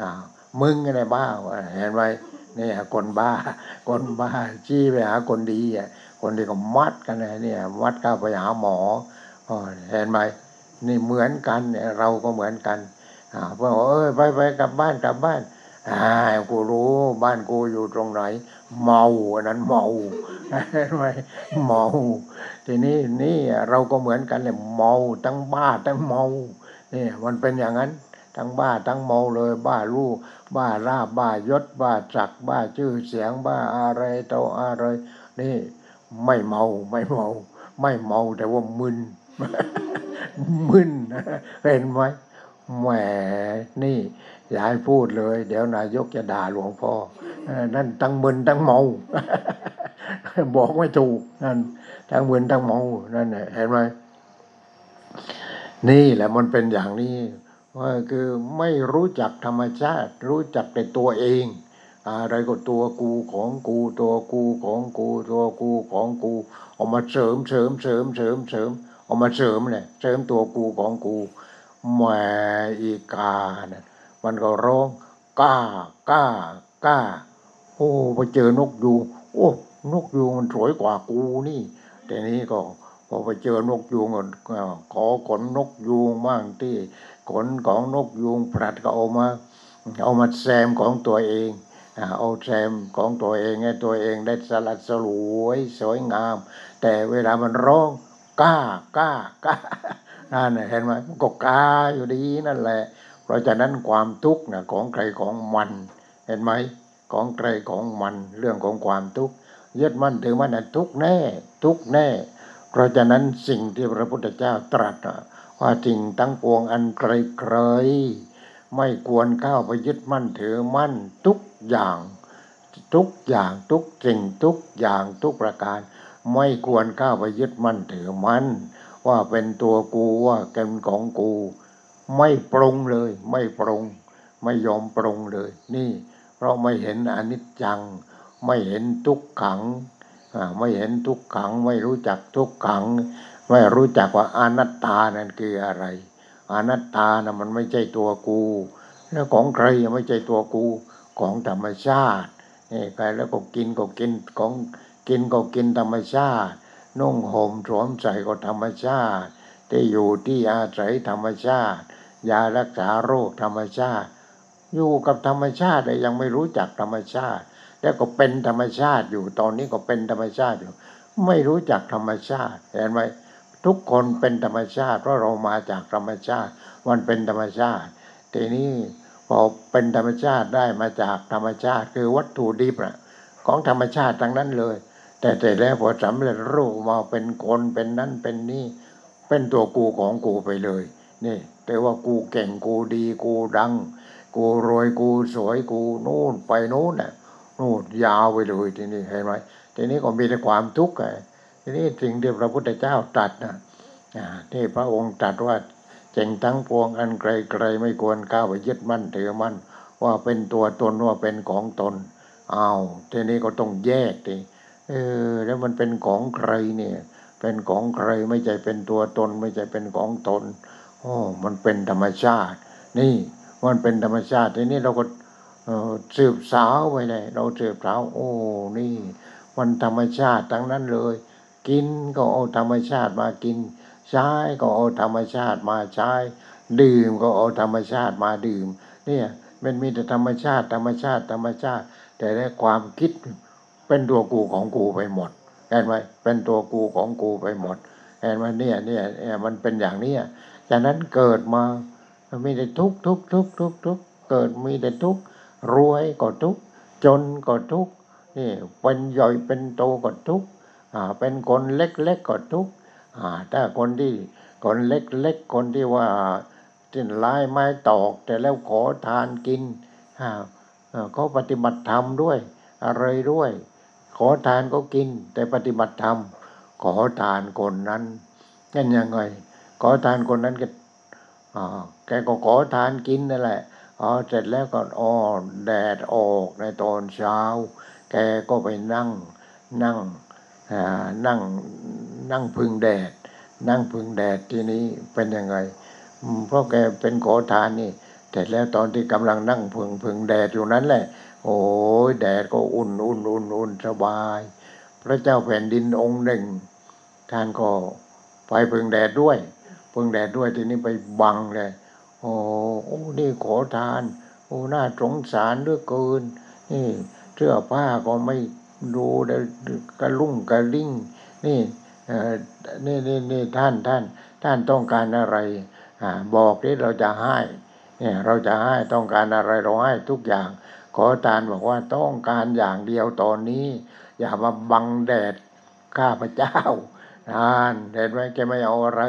อ่ามึงอะไรบ้าเห็นไหมนี่คนบ้าคนบ้าจี้ไปหาคนดีอ่ะคนดีก็มัดกันเลยเนี่ยมัดก้าวไปหาหมออ๋อเห็นไหมนี่เหมือนกันเนี่ยเราก็เหมือนกันอ่าพวกเอ้ยไปไปกลับบ้านกลับบ้านอ่ากูรู้บ้านกูอยู่ตรงไหนเมาอันนั้นเมาไม่เมาทีนี้นี่เราก็เหมือนกันเลยเมาทั้งบ้าทั้งเมาเนี่ยมันเป็นอย่างนั้นทั้งบ้าทั้งเมาเลยบ้าลูกบ้าราบบ้ายศบ้าจักบ้าชื่อเสียงบ้าอะไรต่ออะไรนี่ไม่เมาไม่เมาไม่เมาแต่ว่ามึนมึนเห็นไหมแหมนี่อย่าให้พูดเลยเดี๋ยวนายกจะด่าหลวงพ่อนั่นตั้งมึนตั้งเมาบอกไม่ถูกนั่นตั้งมึนตั้งเมานั่นเห็นไหมนี่แหละมันเป็นอย่างนี้ว่าคือไม่รู้จักธรรมชาติรู้จักแต่ตัวเองอะไรก็ตัวกูของกูตัวกูของกูตัวกูของกูเอามาเสริมเสริมเสริมเสริมเสริมเอามาเสริมเนี่ยเสริมตัวกูของกูแหมอีกาเนี่ยมันก็ร้องก้าก้าก้าโอ้ไปเจอนกยูงโอ้นกยูงมันสวยกว่ากูนี่แต่นี้ก็พอไปเจอนกยูงก็ขอขนนกยูงบ้างที่ขนของนกยูงผลัดก็เอามาเอามาแซมของตัวเองเอาแซมของตัวเองให้ตัวเองได้สลัดสลวยสวยงามแต่เวลามันร้องก้าก้าก้านั่นเห็นไหมมันก็ก้าอยู่ดีนั่นแหละเพราะฉะนั้นความทุกข์นะของใครของมันเห็นไหมของใครของมันเรื่องของความทุกข์ยึดมั่นถือมั่นนะทุกแน่ทุกแน่เพราะฉะนั้นสิ่งที่พระพุทธเจ้าตรัสว่าสิ่งทั้งปวงอันไกลๆไม่ควรก้าวไปยึดมั่นถือมั่นทุกอย่างทุกอย่างทุกสิ่งทุกอย่างทุกประการไม่ควรก้าวไปยึดมั่นถือมั่นว่าเป็นตัวกูว่าเป็นของกูไม่ปรงเลยไม่ปรงไม่ยอมปรงเลยนี่เพราะไม่เห็นอนิจจังไม่เห็นทุกขัง ไม่เห็นทุกขังไม่รู้จักทุกขังไม่รู้จักว่าอนัตตานั่นคืออะไรอนัตตานะมันไม่ใช่ตัวกูแล้วของใครไม่ใช่ตัวกูของธรรมชาตินี่ใครแล้วก็กินก็กินของกินก็กินธรรมชาตินุ่งห่มสวมใส่ก็ธรรมชาติที่อยู่ที่อาศัยธรรมชาติยารักษาโรคธรรมชาติอยู่กับธรรมชาติแต่ยังไม่รู้จักธรรมชาติแล้วก็เป็นธรรมชาติอยู่ตอนนี้ก็เป็นธรรมชาติอยู่ไม่รู้จักธรรมชาติเห็นไหมทุกคนเป็นธรรมชาติเพราะเรามาจากธรรมชาติมันเป็นธรรมชาติทีนี้พอเป็นธรรมชาติได้มาจากธรรมชาติคือวัตถุดิบนะของธรรมชาติทั้งนั้นเลยแต่แต่แล้วพอสำเร็จรูปมาเป็นคนเป็นนั้นเป็นนี่เป็นตัวกูของกูไปเลยนี่แต่ว่ากูเก่งกูดีกูดังกูรวยกูสวยกูนู่นไปนู่นน่ะนู่นยาวไปเลยทีนี้เห็นไหมทีนี้ก็มีแต่ความทุกข์ไงทีนี้สิ่งที่พระพุทธเจ้าตรัสนะที่พระองค์ตรัสว่าเจงทั้งปวงอันไกลๆไม่ควรก้าวไปยึดมั่นถือมั่นว่าเป็นตัวตนว่าเป็นของตนเอาทีนี้ก็ต้องแยกดิเออแล้วมันเป็นของใครเนี่ยเป็นของใครไม่ใช่เป็นตัวตนไม่ใช่เป็นของตนโอ้มันเป็นธรรมชาตินี่มันเป็นธรรมชาติทีนี้เราก็สืบสาวไปเลยเราสืบสาวโอ้นี่มันธรรมชาติทั้งนั้นเลยกินก็เอาธรรมชาติมากินใช้ก็เอาธรรมชาติมาใช้ดื่มก็เอาธรรมชาติมาดื่มเนี่ยมันมีแต่ธรรมชาติธรรมชาติธรรมชาติแต่ในความคิดเป็นตัวกูของกูไปหมดเห็นไหมเป็นตัวกูของกูไปหมดเห็นไหมเนี่ยเนี่ยเนี่ยมันเป็นอย่างนี้จากนั้นเกิดมามีแต่ทุกข์ทุกข์ทุกข์ทุกข์ทุกข์เกิดมีแต่ทุกข์รวยก็ทุกข์จนก็ทุกข์นี่เป็นใหญ่เป็นโตก็ทุกข์อ่าเป็นคนเล็กๆก็ทุกข์อ่าถ้าคนที่คนเล็กๆคนที่ว่าติ่นลายไม้ตอกแต่แล้วขอทานกินอ่าเขาปฏิบัติธรรมด้วยอะไรด้วยขอทานก็กินแต่ปฏิบัติธรรมขอทานคนนั้นนั่นยังไงขอทานคนนั้นก็อ่าแกก็ขอทานกินนั่นแหละอ๋อเสร็จแล้วก็อ๋อแดดออกในตอนเช้าแกก็ไปนั่งนั่งอ่านั่งนั่งพึ่งแดดนั่งพึ่งแดดที่นี้เป็นยังไงเพราะแกเป็นขอทานนี่แต่แล้วตอนที่กำลังนั่งพึ่งพึ่งแดดอยู่นั้นแหละโอ้ยแดดก็อุ่นอุ่นอุ่นอุ่นสบายพระเจ้าแผ่นดินองค์หนึ่งท่านก็ไปพึ่งแดดด้วยพึ่งแดดด้วยทีนี้ไปบังเลยโอ้โอ้นี่ขอทานโอ้น่าสงสารเหลือเกินนี่เสื้อผ้าก็ไม่ดูได้กระลุ่งกระลิ่งนี่เอ่อนี่นี่นี่ท่านท่านท่านต้องการอะไรอ่าบอกดิเราจะให้เนี่ยเราจะให้ต้องการอะไรเราให้ทุกอย่างขอทานบอกว่าต้องการอย่างเดียวตอนนี้อย่ามาบังแดดข้าพเจ้าท่านเห็นไหมแกไม่เอาอะไร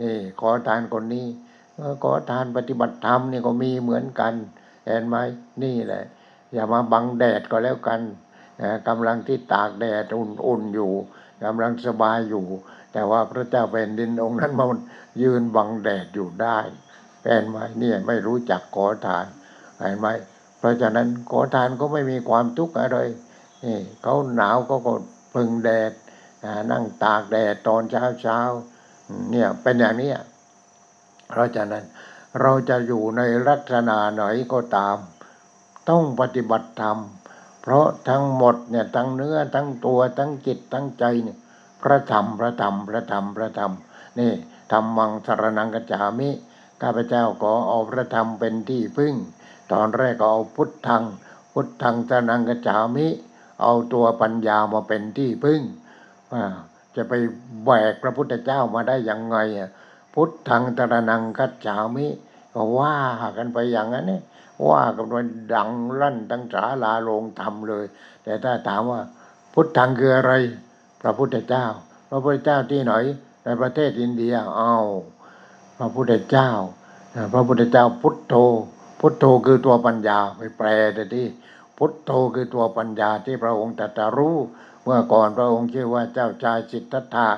นี่ขอทานคนนี้ขอทานปฏิบัติธรรมนี่ก็มีเหมือนกันเห็นไหมนี่แหละอย่ามาบังแดดก็แล้วกันกำลังที่ตากแดดอุ่นๆอยู่กำลังสบายอยู่แต่ว่าพระเจ้าแผ่นดินองค์นั้นมันยืนบังแดดอยู่ได้เห็นไหมเนี่ยไม่รู้จักขอทานเห็นไหมเพราะฉะนั้นขอทานก็ไม่มีความทุกข์อะไรนี่เขาหนาวก็ก็พึ่งแดดนั่งตากแดดตอนเช้าเช้าเนี่ยเป็นอย่างนี้เพราะฉะนั้นเราจะอยู่ในลักษณะไหนก็ตามต้องปฏิบัติธรรมเพราะทั้งหมดเนี่ยทั้งเนื้อทั้งตัวทั้งจิตทั้งใจเนี่ยพระธรรมพระธรรมพระธรรมพระธรรมนี่ธัมมังสรณังคัจฉามิข้าพเจ้าขอเอาพระธรรมเป็นที่พึ่งตอนแรกก็เอาพุทธังพุทธังสรณังคัจฉามิเอาตัวปัญญามาเป็นที่พึ่งอ่าจะไปแบกพระพุทธเจ้ามาได้ยังไงอ่ะพุทธังสรณังคัจฉามิก็ว่ากันไปอย่างนั้นนี่ว่ากับมันดังลั่นตั้งศาลาโรงธรรมเลยแต่ถ้าถามว่าพุทธังคืออะไรพระพุทธเจ้าพระพุทธเจ้าที่ไหนในประเทศอินเดียเอาพระพุทธเจ้าพระพุทธเจ้าพุทโธพุทโธคือตัวปัญญาไปแปลแต่ที่พุทโธคือตัวปัญญาที่พระองค์ตรัสรู้เมื่อก่อนพระองค์ชื่อว่าเจ้าชายสิทธัตถะ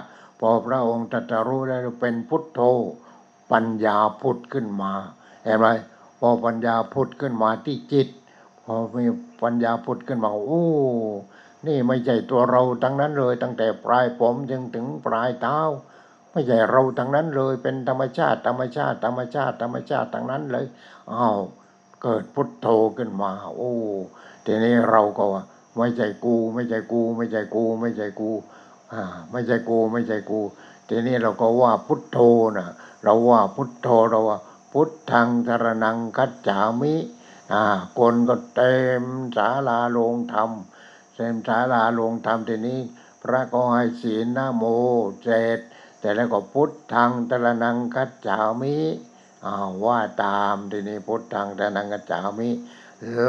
พอพระองค์ตรัสรู้แล้วเป็นพุทโธปัญญาผุดขึ้นมาเห็นไหมพอปัญญาผุดขึ้นมาที่จิตพอมีปัญญาผุดขึ้นมาโอ้ นี่ไม่ใช่ตัวเราทั้งนั้นเลยตั้งแต่ปลายผมจึงถึงปลายเท้าไม่ใช่เราทั้งนั้นเลยเป็นธรรมชาติธรรมชาติธรรมชาติธรรมชาติทั้งนั้นเลยอ้าวเกิดพุทโธขึ้นมาโอ้ทีนี้เราก็ว่าไม่ใช่กูไม่ใช่กูไม่ใช่กูไม่ใช่กูอ่าไม่ใช่กูไม่ใช่กูทีนี้เราก็ว่าพุทโธนะเราว่าพุทโธเราว่าพุทธังสรณังคัจฉามิอ่าคนก็เต็มศาลาโรงธรรมเต็มศาลาโรงธรรมทีนี้พระก็ให้ศีลนะโมเสร็จแต่แล้วก็พุทธังสรณังคัจฉามิอ่าว่าตามทีนี้พุทธังสรณังคัจฉามิ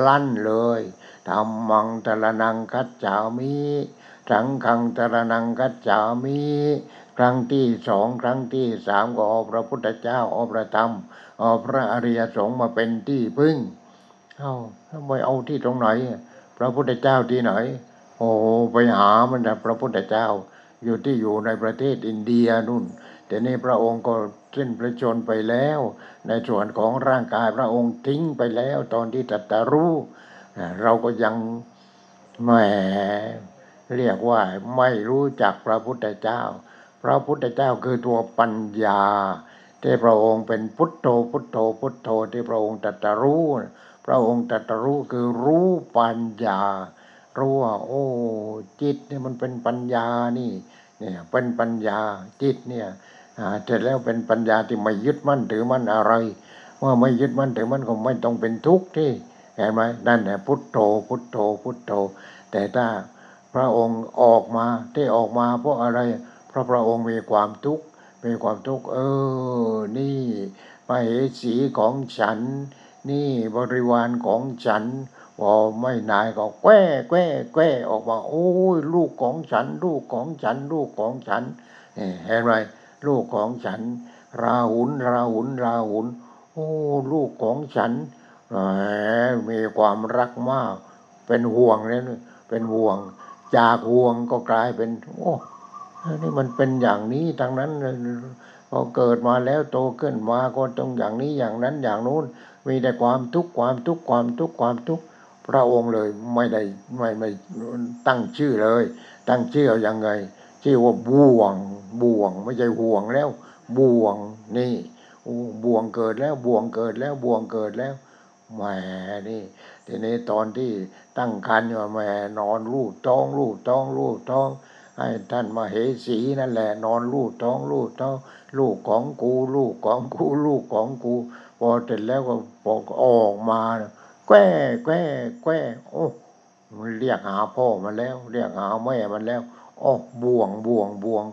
ลั่นเลยธัมมังสรณังคัจฉามิสังฆังสรณังคัจฉามิครั้งที่สองครั้งที่สามก็เอาพระพุทธเจ้าเอาพระธรรมเอาพระอริยสงฆ์มาเป็นที่พึ่งเอาทำไมเอาที่ตรงไหนพระพุทธเจ้าที่ไหนโอ้ไปหามันนะพระพุทธเจ้าอยู่ที่อยู่ในประเทศอินเดียนู่นแต่นี่พระองค์ก็สิ้นพระชนม์ไปแล้วในส่วนของร่างกายพระองค์ทิ้งไปแล้วตอนที่ตรัสรู้เราก็ยังแหมเรียกว่าไม่รู้จักพระพุทธเจ้าพระพุทธเจ้าคือตัวปัญญาที่พระองค์เป็นพุทโธพุทโธพุทโธที่พระองค์ตรัสรู้พระองค์ตรัสรู้คือรู้ปัญญารู้ว่าโอ้จิตเนี่ยมันเป็นปัญญานี่เนี่ยเป็นปัญญาจิตเนี่ยเสร็จแล้วเป็นปัญญาที่ไม่ยึดมั่นถือมั่นอะไรเมื่อไม่ยึดมั่นถือมั่นก็ไม่ต้องเป็นทุกข์ที่เห็นไหมนั่นแหละพุทโธพุทโธพุทโธแต่ถ้าพระองค์ออกมาที่ออกมาเพราะอะไรเพราะพระองค์มีความทุกข์มีความทุกข์เออนี่มเหสีของฉันนี่บริวารของฉันพอไม่นายก็แกว้แกว้แกว้ออกมาโอ้ยลูกของฉันลูกของฉันลูกของฉันเห็นไหมลูกของฉันราหุลราหุลราหุลโอ้ลูกของฉันมีความรักมากเป็นห่วงเนี่ยเป็นห่วงจากห่วงก็กลายเป็นโอ้นี่มันเป็นอย่างนี้ทั้งนั้นพอเกิดมาแล้วโตขึ้นมาก็ต้องอย่างนี้อย่างนั้นอย่างนู้นมีแต่ความทุกข์ความทุกข์ความทุกข์ความทุกข์พระองค์เลยไม่ได้ไม่ไม่ตั้งชื่อเลยตั้งชื่อเอาอย่างไงชื่อว่าบ่วงบ่วงไม่ใช่ห่วงแล้วบ่วงนี่บ่วงเกิดแล้วบ่วงเกิดแล้วบ่วงเกิดแล้วแหมนี่ทีนี้ตอนที่ตั้งครรภ์อยู่แหมนอนลูบท้องลูบท้องลูบท้องให้ท่านมเหสีนั่นแหละนอนลูบท้องลูบท้องลูกของกูลูกของกูลูกของกูพอเสร็จแล้วก็บอกออกมาแกว้แกว้แกว้โอ้เรียกหาพ่อมันแล้วเรียกหาแม่มันแล้วโอ้บ่วงบ่วงบ่วง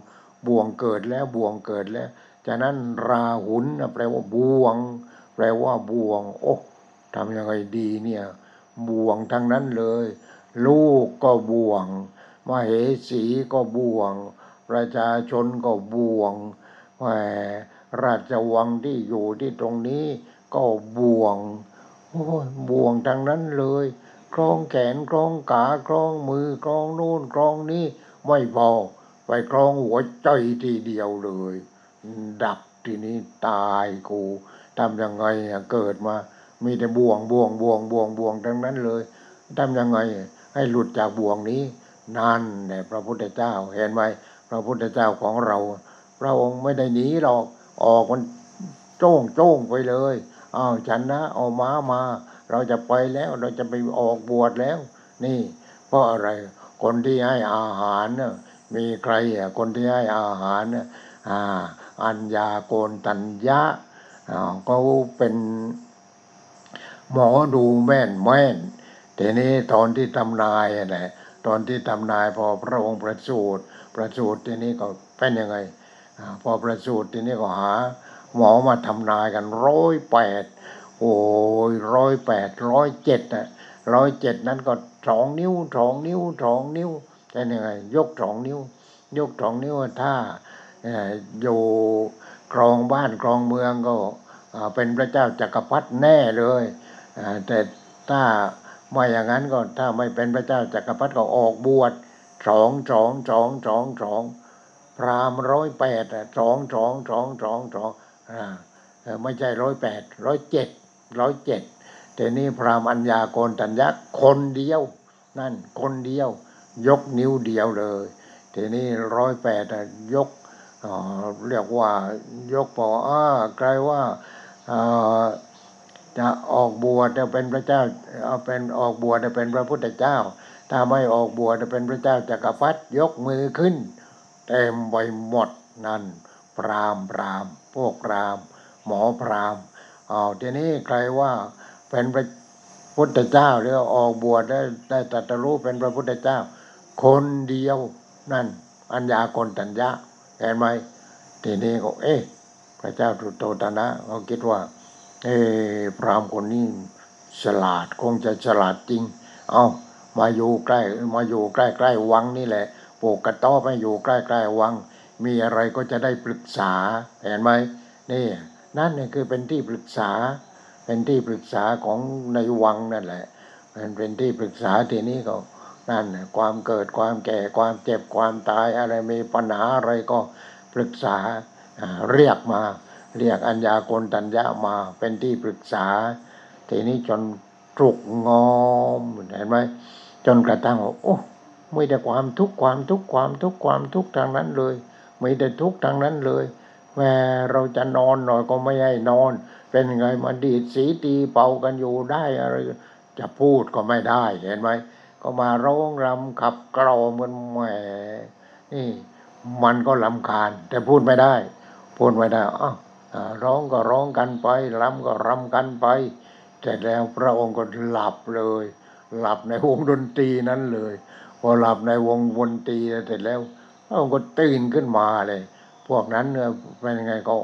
บ่วงเกิดแล้วบ่วงเกิดแล้วจากนั้นราหุลแปลว่าบ่วงแปลว่าบ่วงโอ้ทำยังไงดีเนี่ยบ่วงทั้งนั้นเลยลูกก็บ่วงมเหสีก็บ่วงประชาชนก็บ่วงแหมราชวังที่อยู่ที่ตรงนี้ก็บ่วงโอ้บ่วงทั้งนั้นเลยคล้องแขนคล้องขาคล้องมือคล้องโน่นคล้องนี้ไม่พอไปคล้องหัวใจทีเดียวเลยดับทีนี้ตายกูทำยังไงเกิดมามีแต่บ่วงบ่วงบ่วงบ่วงบ่วงทั้งนั้นเลยทำยังไงให้หลุดจากบ่วงนี้นั่นแหละพระพุทธเจ้าเห็นไหมพระพุทธเจ้าของเราพระองค์ไม่ได้หนีหรอกออกมันโจ้งโจ้งไปเลยอ้าวฉันนะเอาม้ามาเราจะไปแล้วเราจะไปออกบวชแล้วนี่เพราะอะไรคนที่ให้อาหารนะมีใครอ่ะคนที่ให้อาหารนะอ่าอัญญาโกณตัญญะอ้าวก็เป็นหมอดูแม่นแม่นทีนี้ตอนที่ทำนายน่ะตอนที่ทำนายพอพระองค์ประสูติประสูติทีนี้ก็เป็นยังไงพอประสูติทีนี้ก็หาหมอมาทำนายกันร้อยแปดโอ้ยร้อยแปดร้อยเจ็ดน่ะร้อยเจ็ดนั้นก็สองนิ้วสองนิ้วสองนิ้วเป็นยังไงยกสองนิ้วยกสองนิ้วถ้าอยู่ครองบ้านครองเมืองก็เป็นพระเจ้าจักรพรรดิแน่เลยแต่ถ้าไม่อย่างนั้นก็ถ้าไม่เป็นพระเจ้าจักรพรรดิก็ออกบวชสองสองสองสองสองพราหมณ์ร้อยแปดสองสองสองสองสองไม่ใช่ร้อยแปดร้อยเจ็ดร้อยเจ็ดแต่นี่พราหมณ์อัญญาโกณตัญญะคนเดียวนั่นคนเดียว ยกนิ้วเดียวเลยทีนี้ร้อยแปดยกเรียกว่ายกปออ้ากลายว่าจะออกบวชจะเป็นพระเจ้าเอาเป็นออกบวชจะเป็นพระพุทธเจ้าถ้าไม่ออกบวชจะเป็นพระเจ้าจักรพรรดิยกมือขึ้นเต็มไปหมดนั่นพราหมณ์พราหมณ์พวกพราหมณ์หมอพราหมณ์เอาทีนี้ใครว่าเป็นพระพุทธเจ้าหรือออกบวชได้ได้ตรัสรู้เป็นพระพุทธเจ้าคนเดียวนั่นอัญญากณัญญะเห็นไหมทีนี้ก็เอ๊ะพระเจ้าสุโธทนะเขาคิดว่าเอ๊ะพราหมณ์คนนี้ฉลาดคงจะฉลาดจริงเอามาอยู่ใกล้มาอยู่ใกล้ใกล้วังนี่แหละปลูกกระต๊อบมาอยู่ใกล้ใกล้วังมีอะไรก็จะได้ปรึกษาเห็นไหมนี่นั่นเนี่ยคือเป็นที่ปรึกษาเป็นที่ปรึกษาของในวังนั่นแหละเป็นเป็นที่ปรึกษาทีนี้ก็นั่นความเกิดความแก่ความเจ็บความตายอะไรมีปัญหาอะไรก็ปรึกษาเรียกมาเรียกอัญญากณัญญะมาเป็นที่ปรึกษาทีนี้จนตรุกงอมเห็นไหมจนกระทั่งโอ้ไม่ได้ความทุกข์ความทุกข์ความทุกข์ความทุกข์ทางนั้นเลยไม่ได้ทุกข์ทางนั้นเลยแม้เราจะนอนหน่อยก็ไม่ให้นอนเป็นไงมาดีดสีตีเป่ากันอยู่ได้อะไรจะพูดก็ไม่ได้เห็นไหมก็มาร้องรำขับกล่อมกันแหมนี่มันก็รำคาญแต่พูดไม่ได้พูดไม่ได้อ้าวร้องก็ร้องกันไปรำก็รำกันไปแต่แล้วพระองค์ก็หลับเลยหลับในวงดนตรีนั้นเลยพอหลับในวงดนตรีเสร็จแล้วพระองค์ก็ตื่นขึ้นมาเลยพวกนั้นเนี่ยเป็นไงก็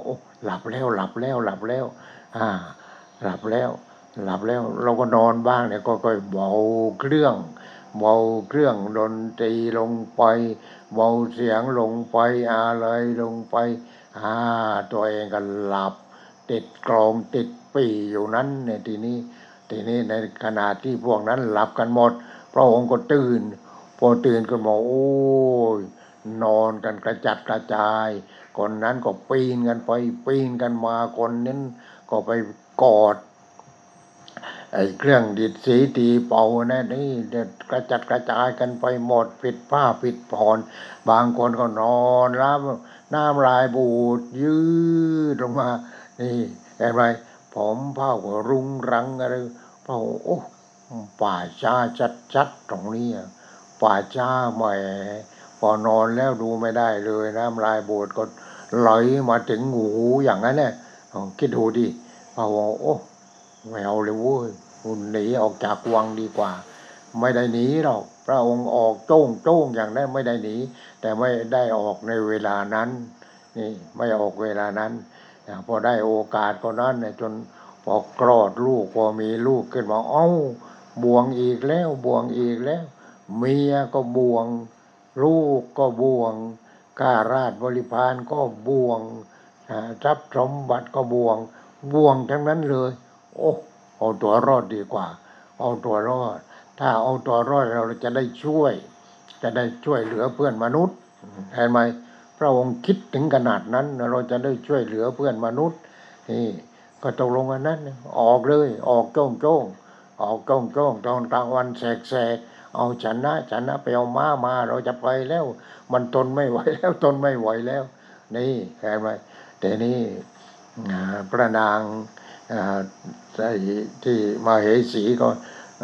หลับแล้วหลับแล้วหลับแล้วอ่าหลับแล้วหลับแล้วเราก็นอนบ้างเนี่ยก็ค่อยเบาเครื่องเบาเครื่องดนตรีลงไปเบาเสียงลงไปอะไรลงไปอ่าตัวเองก็หลับติดกลองติดปี่อยู่นั้นเนี่ยทีนี้ทีนี้ในขณะที่พวกนั้นหลับกันหมดพระองค์ก็ตื่นพอตื่นก็มาโอ้ยนอนกันกระจัดกระจายคนนั้นก็ปีนกันไปปีนกันมาคนนั้นก็ไปกอดไอ้เครื่องดิดสีตีเป่าเนี่ยนี่เด็ดกระจัดกระจายกันไปหมดปิดผ้าปิดผ่อนบางคนก็นอนรับน้ำลายบูดยืดลงมานี่เห็นไหมผมเผ่าก็รุงรังอะไรเผ่าโอ้ป่าช้าชัดๆตรงนี้ป่าช้าแหมพอนอนแล้วดูไม่ได้เลยน้ำลายบูดก็ไหลมาถึงหูอย่างนั้นแหละคิดดูดิเผ่าโอ้ไม่เอาเลยเว้ยหนีออกจากวังดีกว่าไม่ได้หนีหรอกพระองค์ออกโจ้งโจ้งอย่างนั้นไม่ได้หนีแต่ไม่ได้ออกในเวลานั้นนี่ไม่ออกเวลานั้นพอได้โอกาสก็นั้นเนี่ยจนพอคลอดลูกพอมีลูกขึ้นมาเอ้าบ่วงอีกแล้วบ่วงอีกแล้วเมียก็บ่วงลูกก็บ่วงข้าราชบริพารก็บ่วงทรัพย์สมบัติก็บ่วงบ่วงทั้งนั้นเลยโอ้เอาตัวรอดดีกว่าเอาตัวรอดถ้าเอาตัวรอดเราจะได้ช่วยจะได้ช่วยเหลือเพื่อนมนุษย์เห็นไหมพระองค์คิดถึงขนาดนั้นเราจะได้ช่วยเหลือเพื่อนมนุษย์นี่ก็ตกลงกันนั้นออกเลยออกโจ้งโจ้งออกโจ้งโจ้งตอนกลางวันแสกแสกเอาชนะชนะไปเอาม้ามาเราจะไปแล้วมันทนไม่ไหวแล้วทนไม่ไหวแล้วนี่เห็นไหมแต่นี่พระนางที่มเหสีก็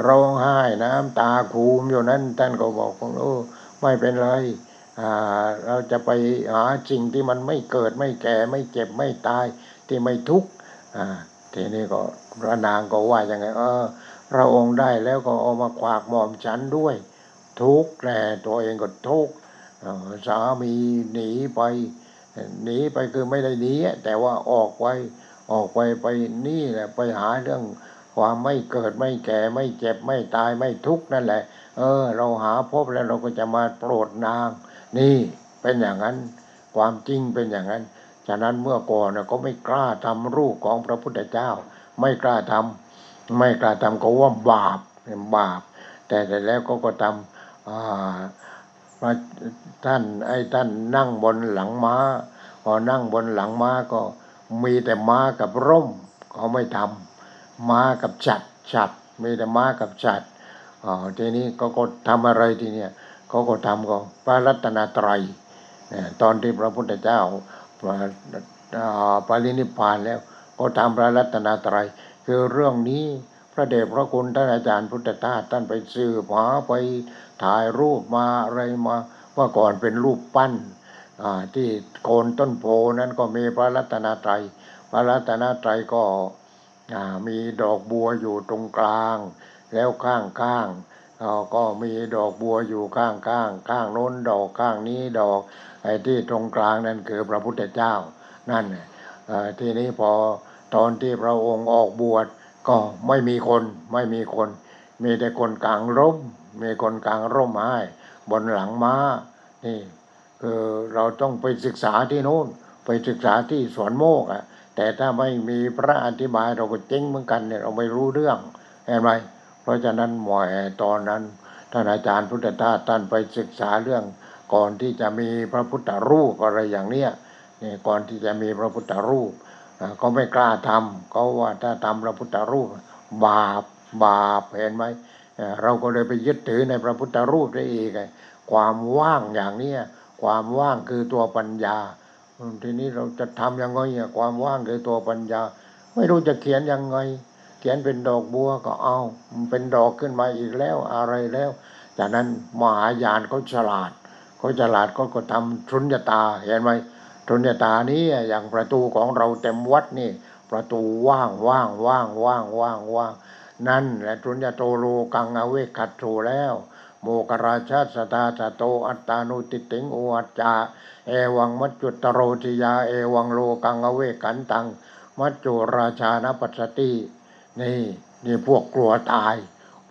ร้องไห้น้ำตาคูมอยู่นั้นท่านก็บอกว่าโอ้ไม่เป็นไรเราจะไปหาสิ่งที่มันไม่เกิดไม่แก่ไม่เจ็บไม่ตายที่ไม่ทุกข์ทีนี้ก็พระนางก็ว่าอย่างไงเออพระองค์ได้แล้วก็เอามาขวากหม่อมฉันด้วยทุกข์แต่ตัวเองก็ทุกข์สามีหนีไปหนีไปคือไม่ได้หนีแต่ว่าออกไปออกไปไปนี่แหละไปหาเรื่องความไม่เกิดไม่แก่ไม่เจ็บไม่ตายไม่ทุกข์นั่นแหละเออเราหาพบแล้วเราก็จะมาโปรดนางนี่เป็นอย่างนั้นความจริงเป็นอย่างนั้นฉะนั้นเมื่อก่อนน่ะก็ไม่กล้าทำรูปของพระพุทธเจ้าไม่กล้าทำไม่กล้าทำก็ว่าบาปเป็นบาปแต่แต่แล้วก็ก็ทำอ่าท่านไอ้ท่านนั่งบนหลังม้าพอนั่งบนหลังม้าก็มีแต่ม้ากับร่มเขาไม่ทำม้ากับฉัตรฉัตรมีแต่ม้ากับฉัตรอ๋อทีนี้ก็ก็ทำอะไรทีเนี้ย เขาก็ทำของพระรัตนตรัยตอนที่พระพุทธเจ้าปรินิพพานแล้วก็ทำพระรัตนตรัยคือเรื่องนี้พระเดชพระคุณท่านอาจารย์พุทธทาสท่านไปซื้อหาไปถ่ายรูปมาอะไรมาว่าก่อนเป็นรูปปั้นที่โคนต้นโพนั้นก็มีพระรัตนตรัยพระรัตนตรัยก็มีดอกบัวอยู่ตรงกลางแล้วข้างๆ ข้างก็มีดอกบัวอยู่ข้างๆ ข้างข้างโน้นดอกข้างนี้ดอกไอ้ที่ตรงกลางนั่นคือพระพุทธเจ้านั่นทีนี้พอตอนที่พระองค์ออกบวชก็ไม่มีคนไม่มีคนมีแต่คนกลางร่มมีคนกลางร่มไม้บนหลังม้านี่คือเราต้องไปศึกษาที่โน้นไปศึกษาที่สวนโมกข์อ่ะแต่ถ้าไม่มีพระอธิบายเราก็เจ๊งเหมือนกันเนี่ยเราไม่รู้เรื่องเห็นไหมเพราะฉะนั้นหมอแอตอนนั้นท่านอาจารย์พุทธทาสท่านไปศึกษาเรื่องก่อนที่จะมีพระพุทธรูปอะไรอย่างเนี้ยนี่ก่อนที่จะมีพระพุทธรูปเขาไม่กล้าทำเขาว่าถ้าทำพระพุทธรูปบาปบาปเห็นไหมเราก็เลยไปยึดถือในพระพุทธรูปได้อีกความว่างอย่างนี้ความว่างคือตัวปัญญาทีนี้เราจะทำยังไงความว่างคือตัวปัญญาไม่รู้จะเขียนยังไงเขียนเป็นดอกบัวก็เอาเป็นดอกขึ้นมาอีกแล้วอะไรแล้วจากนั้นมหายานเขาฉลาดเขาฉลาดก็ก็ทำสุญญตาเห็นไหมสุญญตานี้อย่างประตูของเราเต็มวัดนี่ประตูว่างว่างว่างว่างว่างว่างนั่นแหละสุญญโตโลกังอเวคัตโตแล้วโมกราชาสตาสโตอัตตานุติติงอุอัจจาเอวังมัจจุตโรติยาเอวังโลกังอเวขันตังมัจจุราชานปัสสตินี่นี่พวกกลัวตาย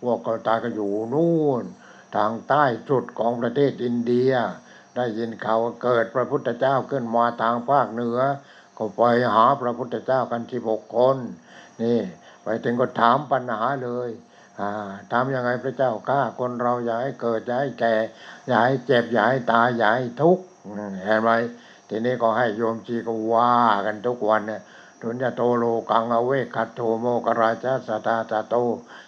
พวกกลัวตายก็อยู่นู่นทางใต้สุดของประเทศอินเดียได้ยินข่าวเกิดพระพุทธเจ้าขึ้นมาทางภาคเหนือก็ไปหาพระพุทธเจ้ากันสิบหกคนนี่ไปถึงก็ถามปัญหาเลยถามยังไงพระเจ้าข้าคนเราอย่าให้เกิดอย่าให้แก่อย่าให้เจ็บอย่าให้ตายอย่าให้ทุกข์เห็นไหมทีนี้ก็ให้โยมชีก็ว่ากันทุกวันเนี่ยสุญญโตโลกังอเวคัตโตโมกราชาสตาสโต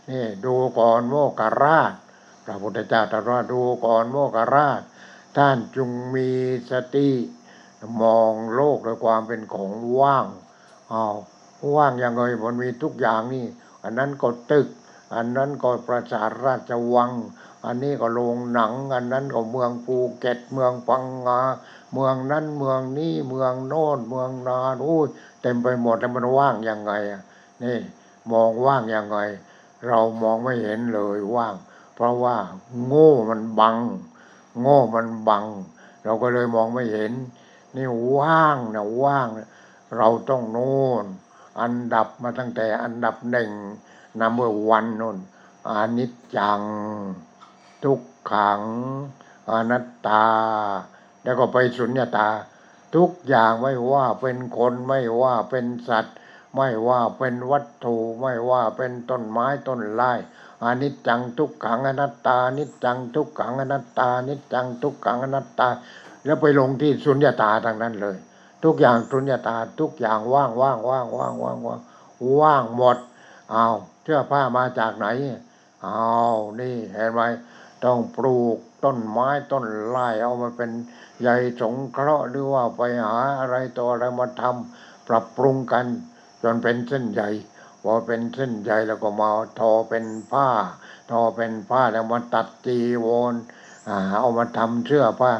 นี่ดูก่อนโมกราชพระพุทธเจ้าตรัสว่าดูก่อนโมกราชท่านจงมีสติมองโลกด้วยความเป็นของว่างอ้าวว่างยังไงมันมีทุกอย่างนี่อันนั้นก็ตึกอันนั้นก็ปราสาทราชวังอันนี้ก็โรงหนังอันนั้นก็เมืองภูเก็ตเมืองพังงาเมืองนั้นเมืองนี้เมืองโน่นเมืองนานูเต็มไปหมดแล้วมันว่างยังไงนี่มองว่างยังไงเรามองไม่เห็นเลยว่างเพราะว่าโง่มันบังโง่มันบังเราก็เลยมองไม่เห็นนี่ว่างนะว่างเราต้องโน่นอันดับมาตั้งแต่อันดับหนึ่งนัมเบอร์วันโน่นอนิจจังทุกขังอนัตตาแล้วก็ไปสุญญตาทุกอย่างไม่ว่าเป็นคนไม่ว่าเป็นสัตว์ไม่ว่าเป็นวัตถุไม่ว่าเป็นต้นไม้ต้นไร่อนิจจังทุกขังอนัตตาอนิจจังทุกขังอนัตตาอนิจจังทุกขังอนัตตาแล้วไปลงที่สุญญตาทางนั้นเลยทุกอย่างสุญญตาทุกอย่างว่างว่างว่างว่างว่างว่างว่างหมดอ้าวเสื้อผ้ามาจากไหนอ้าวนี่เห็นไหมต้องปลูกต้นไม้ต้นไร่เอามาเป็นใยสงเคราะห์หรือว่าไปหาอะไรต่ออะไรมาทำปรับปรุงกันจนเป็นเส้นใยพอเป็นเส้นใยแล้วก็มาทอเป็นผ้าทอเป็นผ้าแล้วมาตัดจีวรอ่าเอามาทำเสื้อผ้า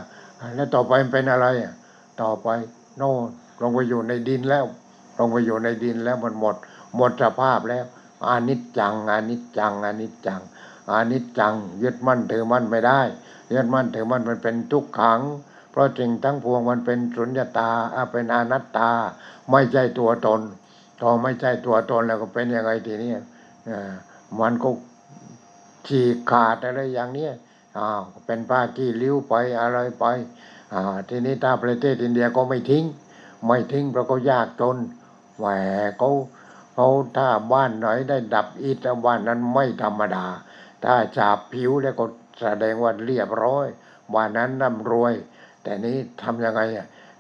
แล้วต่อไปเป็นอะไรต่อไปโน่นลงไปอยู่ในดินแล้วลงไปอยู่ในดินแล้วมันหมดหมดสภาพแล้วอนิจจังอนิจจังอนิจจังอนิจจังยึดมั่นถือมั่นไม่ได้ยึดมั่นถือมั่นมันเป็นทุกขังเพราะสิ่งทั้งปวงมันเป็นสุญญตาเป็นอนัตตาไม่ใช่ตัวตนพอไม่ใช่ตัวตนแล้วก็เป็นยังไงทีนี้มันก็ฉีกขาดอะไรอย่างนี้เป็นผ้าขี้ริ้วไปอะไรไปทีนี้ถ้าประเทศอินเดียก็ไม่ทิ้งไม่ทิ้งเพราะเขายากจนแหมเขาเขาถ้าบ้านไหนได้ดับอิฐบ้านนั้นไม่ธรรมดาถ้าฉาบผิวแล้วก็แสดงว่าเรียบร้อยบ้านนั้นร่ำรวยแต่นี้ทำยังไง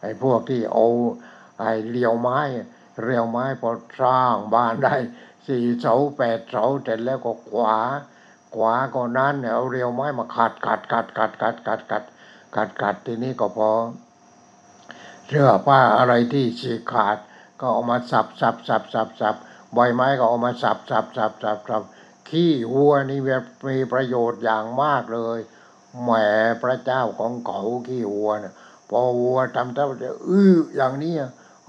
ไอ้พวกที่เอาไอ้เรียวไม้เรียวไม้พอสร้างบ้านได้สี่เสาแปดเสาเสร็จแล้วก็ขวา ขวาก็นั้นเนี่ยเอาเรียวไม้มาขัดขัดขัดขัดขัดขัดขัดขัดขัดทีนี้ก็พอเสื้อผ้าอะไรที่ฉีกขาดก็เอามาสับสับสับสับสับใบไม้ก็เอามาสับสับสับสับสับขี้วัวนี่มีประโยชน์อย่างมากเลยแหมพระเจ้าของเขาขี้วัวเนี่ยพอวัวทำท่าจะอื้ออย่างนี้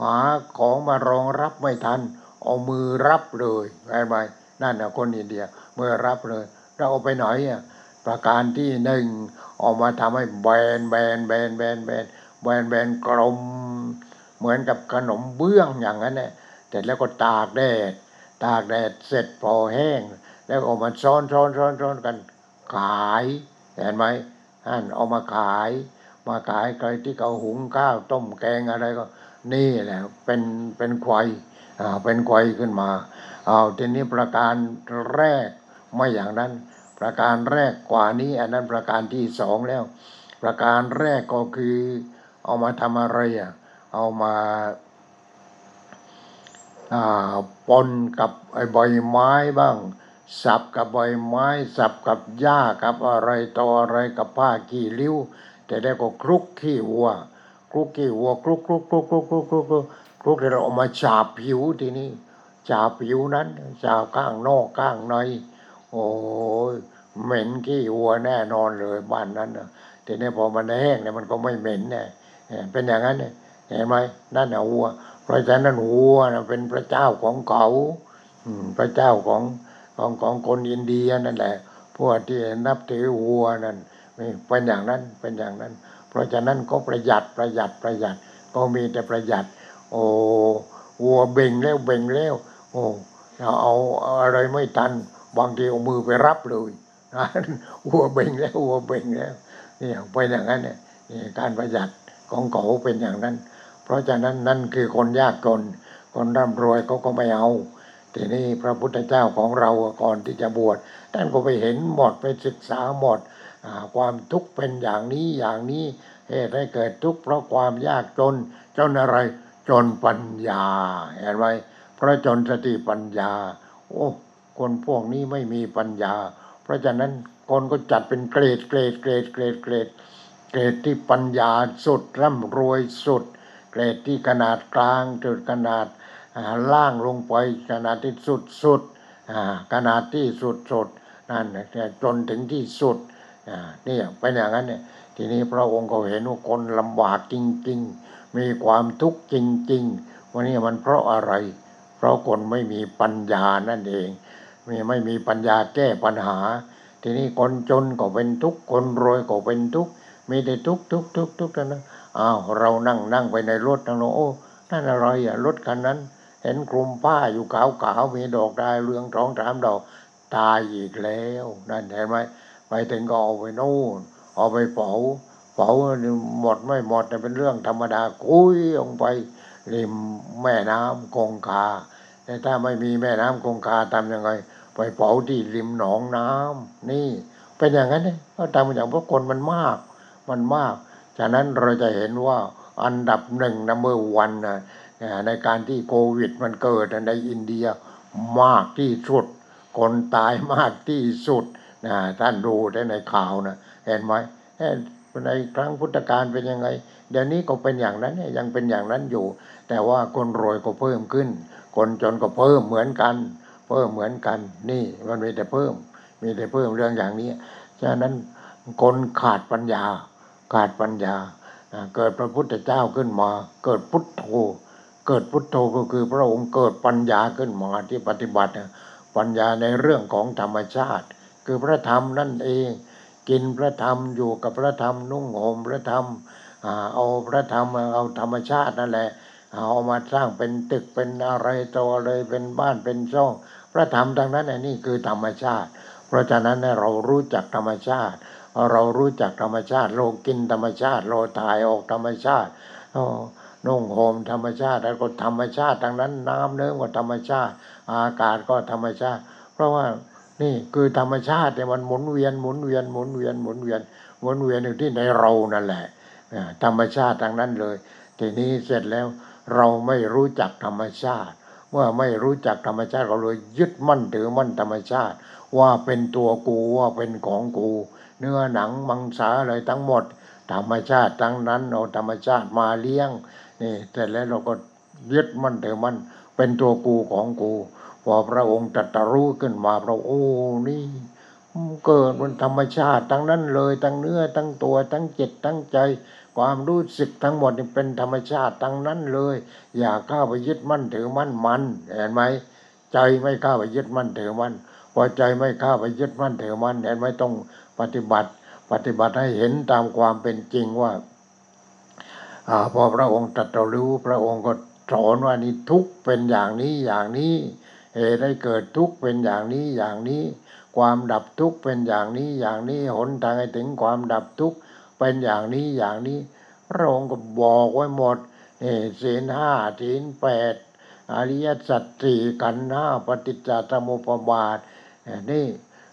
หาของมารองรับไม่ทันเอามือรับเลยเห็นไหมนั่นนะคนอินเดียมือรับเลยแล้วเอาไปไหนอ่ะประการที่หนึ่งเอามาทำให้แบนแบนแบนแบนแบนแบนแบนกลมเหมือนกับขนมเบื้องอย่างนั้นแหละเสร็จแล้วก็ตากแดดตากแดดเสร็จพอแห้งแล้วเอามาซ้อนซ้อนซ้อนซ้อนกันขายเห็นไหมอันเอามาขายมาขายใครที่เขาหุงข้าวต้มแกงอะไรก็นี่แหละเป็นเป็นไขว่อ่าเป็นไขว่ขึ้นมาเอาทีนี้ประการแรกไม่อย่างนั้นประการแรกกว่านี้อันนั้นประการที่สองแล้วประการแรกก็คือเอามาทำอะไรอ่ะเอามาอ่าปนกับไอ้ใบไม้บ้างสับกับใบไม้สับกับหญ้ากับอะไรต่ออะไรกับผ้ากี่ริ้วแต่ได้ก็คลุกขี้วัวคลุกขี้วัวคลุกคลุกคลุกคลุกคลุกคลุกคลุกแล้วเอามาฉาบผิวทีนี้ฉาบผิวนั้นฉาบข้างนอกข้างในโอ้ยเหม็นขี้วัวแน่นอนเลยบ้านนั้นนะทีนี้พอมันแห้งเนี่ยมันก็ไม่เหม็นเนี่ยเป็นอย่างนั้นเนี่ยเห็นไหมนั่นน่ะวัวเพราะฉะนั้นวัวนะเป็นพระเจ้าของเขาพระเจ้าของของของคนอินเดียนั่นแหละพวกที่นับถือวัวนั่นเป็นอย่างนั้นเป็นอย่างนั้นเพราะฉะนั้นก็ประหยัดประหยัดประหยัดก็มีแต่ประหยัดโอ้วัวเบ่งแล้วเบ่งแล้วโอ้เอาอะไรไม่ทันบางทีเอามือไปรับเลยวัวเบ่งแล้ววัวเบ่งแล้วนี่เป็นอย่างนั้นเนี่ยการประหยัดของเขาเป็นอย่างนั้นเพราะฉะนั้นนั่นคือคนยากจนคนร่ำรวยเขาก็ไม่เอาทีนี้พระพุทธเจ้าของเราก่อนที่จะบวชท่านก็ไปเห็นหมดไปศึกษาหมดความทุกข์เป็นอย่างนี้อย่างนี้เหตุให้เกิดทุกข์เพราะความยากจนจนอะไรจนปัญญาเห็นไหมเพราะจนสติปัญญาโอ้คนพวกนี้ไม่มีปัญญาเพราะฉะนั้นคนก็จัดเป็นเกรดเกรดเกรดเกรดเกรดเกรดที่ปัญญาสุดร่ำรวยสุดเกรดที่ขนาดกลางจุดขนาดล่างลงไปขนาดที่สุดสุดขนาดที่สุดสุดนั่นจนถึงที่สุดนี่เป็นอย่างนั้นเนี่ยทีนี้พระองค์ก็เห็นว่าคนลำบากจริงๆมีความทุกข์จริงๆวันนี้มันเพราะอะไรเพราะคนไม่มีปัญญานั่นเองไม่ไม่มีปัญญาแก้ปัญหาทีนี้คนจนก็เป็นทุกข์คนรวยก็เป็นทุกข์มีแต่ทุกข์ทุกข์ทุกข์ทุกข์นั่นนะอ้าวเรานั่งนั่งไปในรถนั่งโอ้นั่นอะไรอ่ะรถคันนั้นเห็นกลุ่มผ้าอยู่ขาวๆมีดอกดาวเรืองสองสามดอกตายอีกแล้วนั่นเห็นไหมไปถึงก็เอาไปโน่นเอาไปเผาเผาหมดไม่หมดแต่เป็นเรื่องธรรมดาคุยลงไปริมแม่น้ำคงคาแต่ถ้าไม่มีแม่น้ำคงคาทำยังไงไปเผาที่ริมหนองน้ำนี่เป็นอย่างนั้นเลยก็ทำมาจากเพราะคนมันมากมันมากฉะนั้นเราจะเห็นว่าอันดับหนึ่งนัมเบอร์วันนะในการที่โควิดมันเกิดในอินเดียมากที่สุดคนตายมากที่สุดนะท่านดูได้ในข่าวนะเห็นไหมในครั้งพุทธกาลเป็นยังไงเดี๋ยวนี้ก็เป็นอย่างนั้นยังเป็นอย่างนั้นอยู่แต่ว่าคนรวยก็เพิ่มขึ้นคนจนก็เพิ่มเหมือนกันเพิ่มเหมือนกันนี่มันมีแต่เพิ่มมีแต่เพิ่มเรื่องอย่างนี้ฉะนั้นคนขาดปัญญาขาดปัญญาเกิดพระพุทธเจ้าขึ้นมาเกิดพุทโธเกิดพุทโธก็คือพระองค์เกิดปัญญาขึ้นมาที่ปฏิบัติปัญญาในเรื่องของธรรมชาติคือพระธรรมนั่นเองกินพระธรรมอยู่กับพระธรรมนุ่งห่มพระธรรมเอาพระธรรมเอาธรรมชาตินั่นแหละเอามาสร้างเป็นตึกเป็นอะไรต่ออะไรเป็นบ้านเป็นช่องพระธรรมดังนั้นนี่คือธรรมชาติเพราะฉะนั้นเรารู้จักธรรมชาติเรารู้จักธรรมชาติเรากินธรรมชาติเราถ่ายออกธรรมชาตินุ่งห่มธรรมชาติแล้วก็ธรรมชาติดังนั้นน้ำเนื้อก็ธรรมชาติอากาศก็ธรรมชาติเพราะว่านี่คือธรรมชาติเนี่ยมันหมุนเวียนหมุนเวียนหมุนเวียนหมุนเวียนหมุนเวียนอยู่ที่ในเรานั่นแหละธรรมชาติทั้งนั้นเลยทีนี้เสร็จแล้วเราไม่รู้จักธรรมชาติเมื่อไม่รู้จักธรรมชาติเราเลยยึดมั่นถือมั่นธรรมชาติ ว่าเป็นตัวกูว่าเป็นของกูเนื้อหนังมังสาอะไรทั้งหมดธรรมชาติทั้งนั้นเอาธรรมชาติมาเลี้ยงนี่แต่แล้วเราก็ยึดมั่นถือมั่นเป็นตัวกูของกูพอพระองค์ตรัสรู้ขึ้นมาเราโอ้นี่เกิดบนธรรมชาติทั้งนั้นเลยทั้งเนื้อทั้งตัวทั้งจิตทั้งใจความรู้สึกทั้งหมดนี่เป็นธรรมชาติทั้งนั้นเลยอย่าเข้าไปยึดมั่นถือมั่นมันเห็นไหมใจไม่เข้าไปยึดมั่นถือมั่นพอใจไม่เข้าไปยึดมั่นถือมั่นเห็นไหมต้องปฏิบัติปฏิบัติให้เห็นตามความเป็นจริงว่าอ่าพอพระองค์ตรัสรู้พระองค์ก็สอนว่านี่ทุกข์เป็นอย่างนี้อย่างนี้เหตุให้เกิดทุกข์เป็นอย่างนี้อย่างนี้ความดับทุกข์เป็นอย่างนี้อย่างนี้หนทางให้ถึงความดับทุกข์เป็นอย่างนี้อย่างนี้พระองค์ก็บอกไว้หมดนี่ศีลห้าศีลแปดอริยสัจสี่ขันธ์ห้าปฏิจจสมุปบาทนี่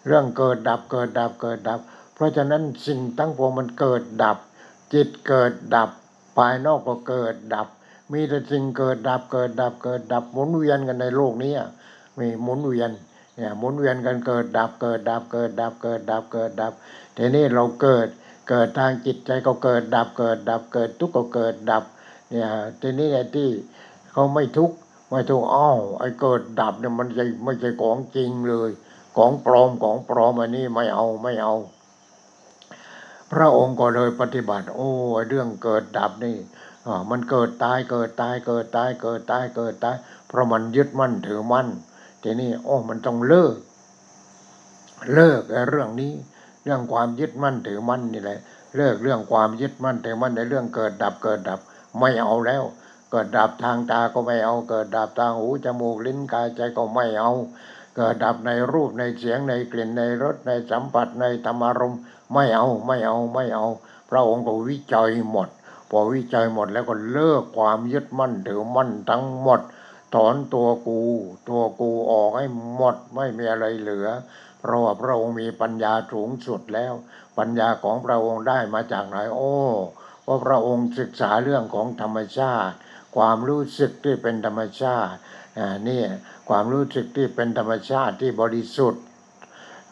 เรื่องเกิดดับเกิดดับเกิดดับเพราะฉะนั้นสิ่งทั้งปวงมันเกิดดับจิตเกิดดับภายนอกก็เกิดดับมีแต่สิ่งเกิดดับเกิดดับเกิดดับหมุนเวียนกันในโลกนี้มีหมุนเวียนเนี่ยหมุนเวียนกันเกิดดับเกิดดับเกิดดับเกิดดับเกิดดับทีนี้เราเกิดเกิดทางจิตใจก็เกิดดับเกิดดับเกิดทุกข์ก็เกิดดับเนี่ยทีนี้ไอ้ที่เขาไม่ทุกข์ไม่ทุกข์อ้าวไอ้เกิดดับเนี่ยมันไม่ไม่ใช่ของจริงเลยของปลอมของปลอมอันนี้ไม่เอาไม่เอาพระองค์ก็เลยปฏิบัติโอ้เรื่องเกิดดับนี่อ่ามันเกิดตายเกิดตายเกิดตายเกิดตายเกิดตายเพราะมันยึดมั่นถือมั่นทีนี้โอ้มันต้องเลิกเลิกไอ้เรื่องนี้เรื่องความยึดมั่นถือมั่นนี่แหละเลิกเรื่องความยึดมั่นถือมั่นในเรื่องเกิดดับเกิดดับไม่เอาแล้วเกิดดับทางตาก็ไม่เอาเกิดดับทางหูจมูกลิ้นกายใจก็ไม่เอาเกิดดับในรูปในเสียงในกลิ่นในรสในสัมผัสในธรรมารมณ์ไม่เอาไม่เอาไม่เอาพระองค์ก็วิจัยหมดพอวิจัยหมดแล้วก็เลิกความยึดมั่นถือมั่นทั้งหมดถอนตัวกูตัวกูออกให้หมดไม่มีอะไรเหลือเพราะว่าพระองค์มีปัญญาสูงสุดแล้วปัญญาของพระองค์ได้มาจากไหนโอ้เพราะพระองค์ศึกษาเรื่องของธรรมชาติความรู้สึกที่เป็นธรรมชาติอ่านี่ความรู้สึกที่เป็นธรรมชาติที่บริสุทธิ์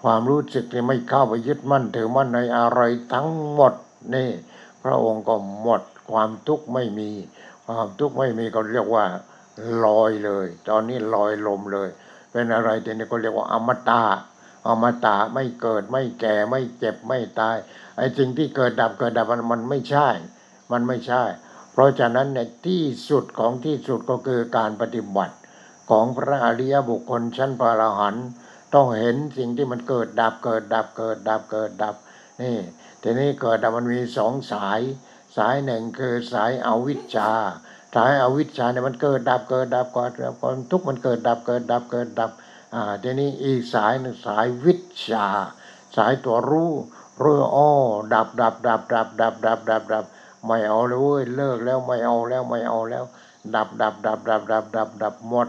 ความรู้สึกที่ไม่เข้าไปยึดมั่นถือมั่นในอะไรทั้งหมดนี่พระองค์ก็หมดความทุกข์ไม่มีความทุกข์ไม่มีก็เรียกว่าลอยเลยตอนนี้ลอยลมเลยเป็นอะไรเดี๋ยวนี้ก็เรียกว่าอมตะอมตะไม่เกิดไม่แก่ไม่เจ็บไม่ตายไอ้สิ่งที่เกิดดับเกิดดับมันไม่ใช่มันไม่ใช่เพราะฉะนั้นในที่สุดของที่สุดก็คือการปฏิบัติของพระอริยบุคคลชั้นพระอรหันต์ต้องเห็นสิ่งที่มันเกิดดับเกิดดับเกิดดับเกิดดับนี่ทีนี้เกิดดับมันมีสองสายสายหนึ่งคือสายอวิชชาสายอวิชชาเนี่ยมันเกิดดับเกิดดับเกิดดับความทุกข์มันเกิดดับเกิดดับเกิดดับอ่าทีนี้อีกสายหนึ่งสายวิชชาสายตัวรู้รู้อ้อดับดับดับดับดับดับดับดับไม่เอาเลยเว้ยเลิกแล้วไม่เอาแล้วไม่เอาแล้วดับดับดับดับดับดับดับหมด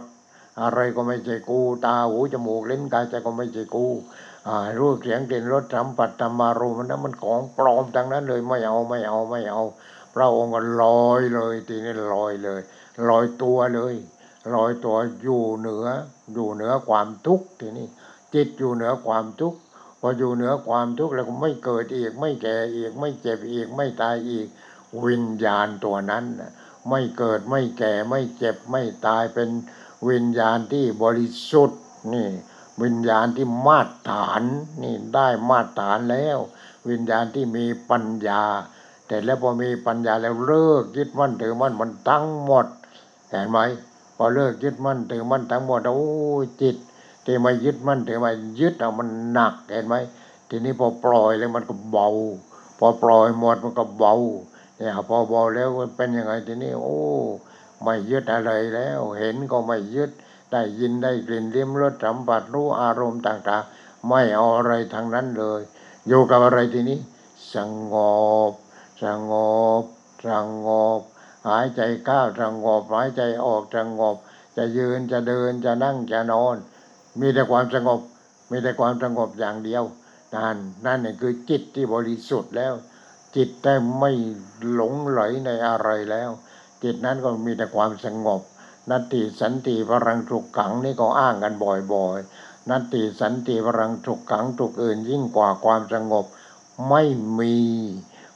อะไรก็ไม่ใช่กูตาหูจมูกลิ้นกายใจก็ไม่ใช่กูอ่ารูปเสียงกลิ่นรสสัมผัสธรรมารมณ์นั้นมันของปลอมทั้งนั้นเลยไม่เอาไม่เอาไม่เอาพระองค์ก็ลอยเลยทีนี้ลอยเลยลอยตัวเลยลอยตัวอยู่เหนืออยู่เหนือความทุกข์ทีนี้จิตอยู่เหนือความทุกข์พออยู่เหนือความทุกข์แล้วก็ไม่เกิดอีกไม่แก่อีกไม่เจ็บอีกไม่ตายอีกวิญญาณตัวนั้นไม่เกิดไม่แก่ไม่เจ็บไม่ตายเป็นวิญญาณที่บริสุทธิ์นี่วิญญาณที่มาตรฐานนี่ได้มาตรฐานแล้ววิญญาณที่มีปัญญาแต่แล้วพอมีปัญญาแล้วเลิกยึดมั่นถือมั่นมันทั้งหมดเห็นไหมพอเลิกยึดมั่นถือมั่นทั้งหมดโอ้จิตที่ไม่ยึดมั่นถือมั่นยึดเอามันหนักเห็นไหมทีนี้พอปล่อยแล้วมันก็เบาพอปล่อยหมดมันก็เบาเนี่ยพอเบาแล้วมันเป็นยังไงทีนี้โอ้ไม่ยึดอะไรแล้วเห็นก็ไม่ยึดได้ยินได้กลิ่นลิ้มรสสัมผัสรู้อารมณ์ต่างๆไม่เอาอะไรทางนั้นเลยอยู่กับอะไรทีนี้สงบสงบสงบหายใจเข้าสงบหายใจออกสงบจะยืนจะเดินจะนั่งจะนอนมีแต่ความสงบมีแต่ความสงบอย่างเดียวนั่นนั่นนี่คือจิตที่บริสุทธิ์แล้วจิตได้ไม่หลงไหลในอะไรแล้วจิตนั้นก็มีแต่ความสงบนัตติสันติพลังสุขขังนี่ก็อ้างกันบ่อยๆ นัตติสันติวรังทุกขังทุกอื่นยิ่งกว่าความสงบไม่มี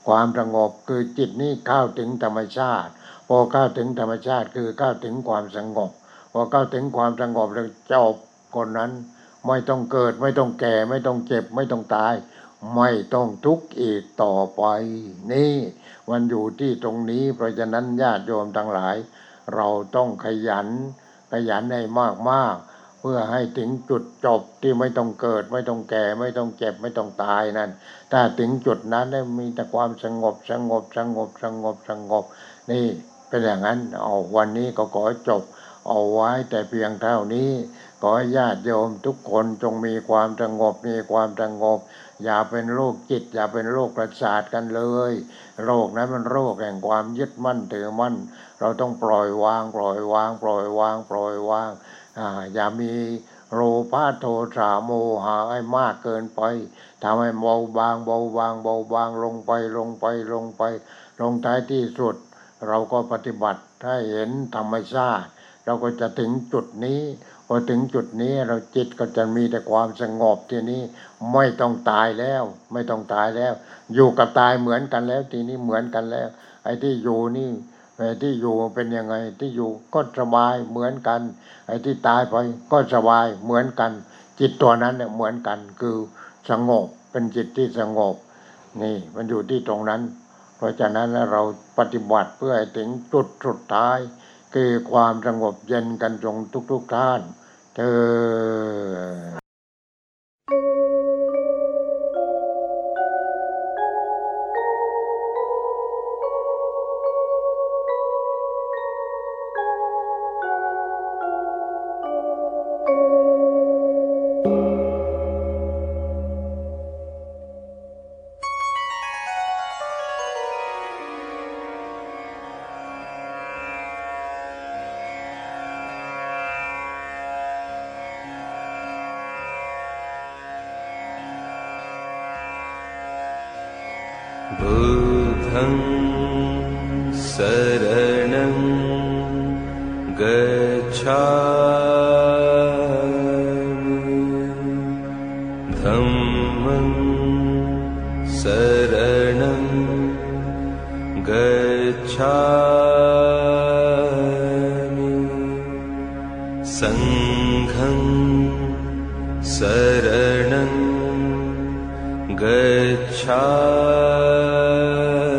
ความสงบคือจิตนี้เข้าถึงธรรมชาติพอเข้าถึงธรรมชาติคือเข้าถึงความสงบพอเข้าถึงความสงบแล้วจบคนนั้นไม่ต้องเกิดไม่ต้องแก่ไม่ต้องเจ็บไม่ต้องตายไม่ต้องทุกข์อีกต่อไปนี่มันอยู่ที่ตรงนี้เพราะฉะนั้นญาติโยมทั้งหลายเราต้องขยันขยันให้มากๆเพื่อให้ถึงจุดจบที่ไม่ต้องเกิดไม่ต้องแก่ไม่ต้องเจ็บไม่ต้องตายนั่นถ้าถึงจุดนั้นได้มีแต่ความสงบสงบสงบสงบสงบนี่เป็นอย่างนั้นเอาวันนี้ก็ขอจบเอาไว้แต่เพียงเท่านี้ขอให้ญาติโยมทุกคนจงมีความสงบมีความสงบอย่าเป็นโรคจิตอย่าเป็นโรคประสาทกันเลยโรคนั้นมันโรคแห่งความยึดมั่นถือมั่นเราต้องปล่อยวางปล่อยวางปล่อยวางปล่อยวางอ่าอย่ามีโลภะโทสะโมหะให้มากเกินไปทำให้เบาบางเบาบางเบาบางลงไปลงไปลงไปลงท้ายที่สุดเราก็ปฏิบัติให้เห็นธรรมชาติเราก็จะถึงจุดนี้พอถึงจุดนี้เราจิตก็จะมีแต่ความสงบทีนี้ไม่ต้องตายแล้วไม่ต้องตายแล้วอยู่กับตายเหมือนกันแล้วทีนี้เหมือนกันแล้วไอ้ที่อยู่นี่ไอ้ที่อยู่เป็นยังไงที่อยู่ก็สบายเหมือนกันไอ้ที่ตายไปก็สบายเหมือนกันจิตตัวนั้นเนี่ยเหมือนกันคือสงบเป็นจิตที่สงบนี่มันอยู่ที่ตรงนั้นเพราะฉะนั้นเราปฏิบัติเพื่อให้ถึงจุดสุดท้ายคือความสงบเย็นกันจงทุกๆท่านเธอशरणं गच्छामि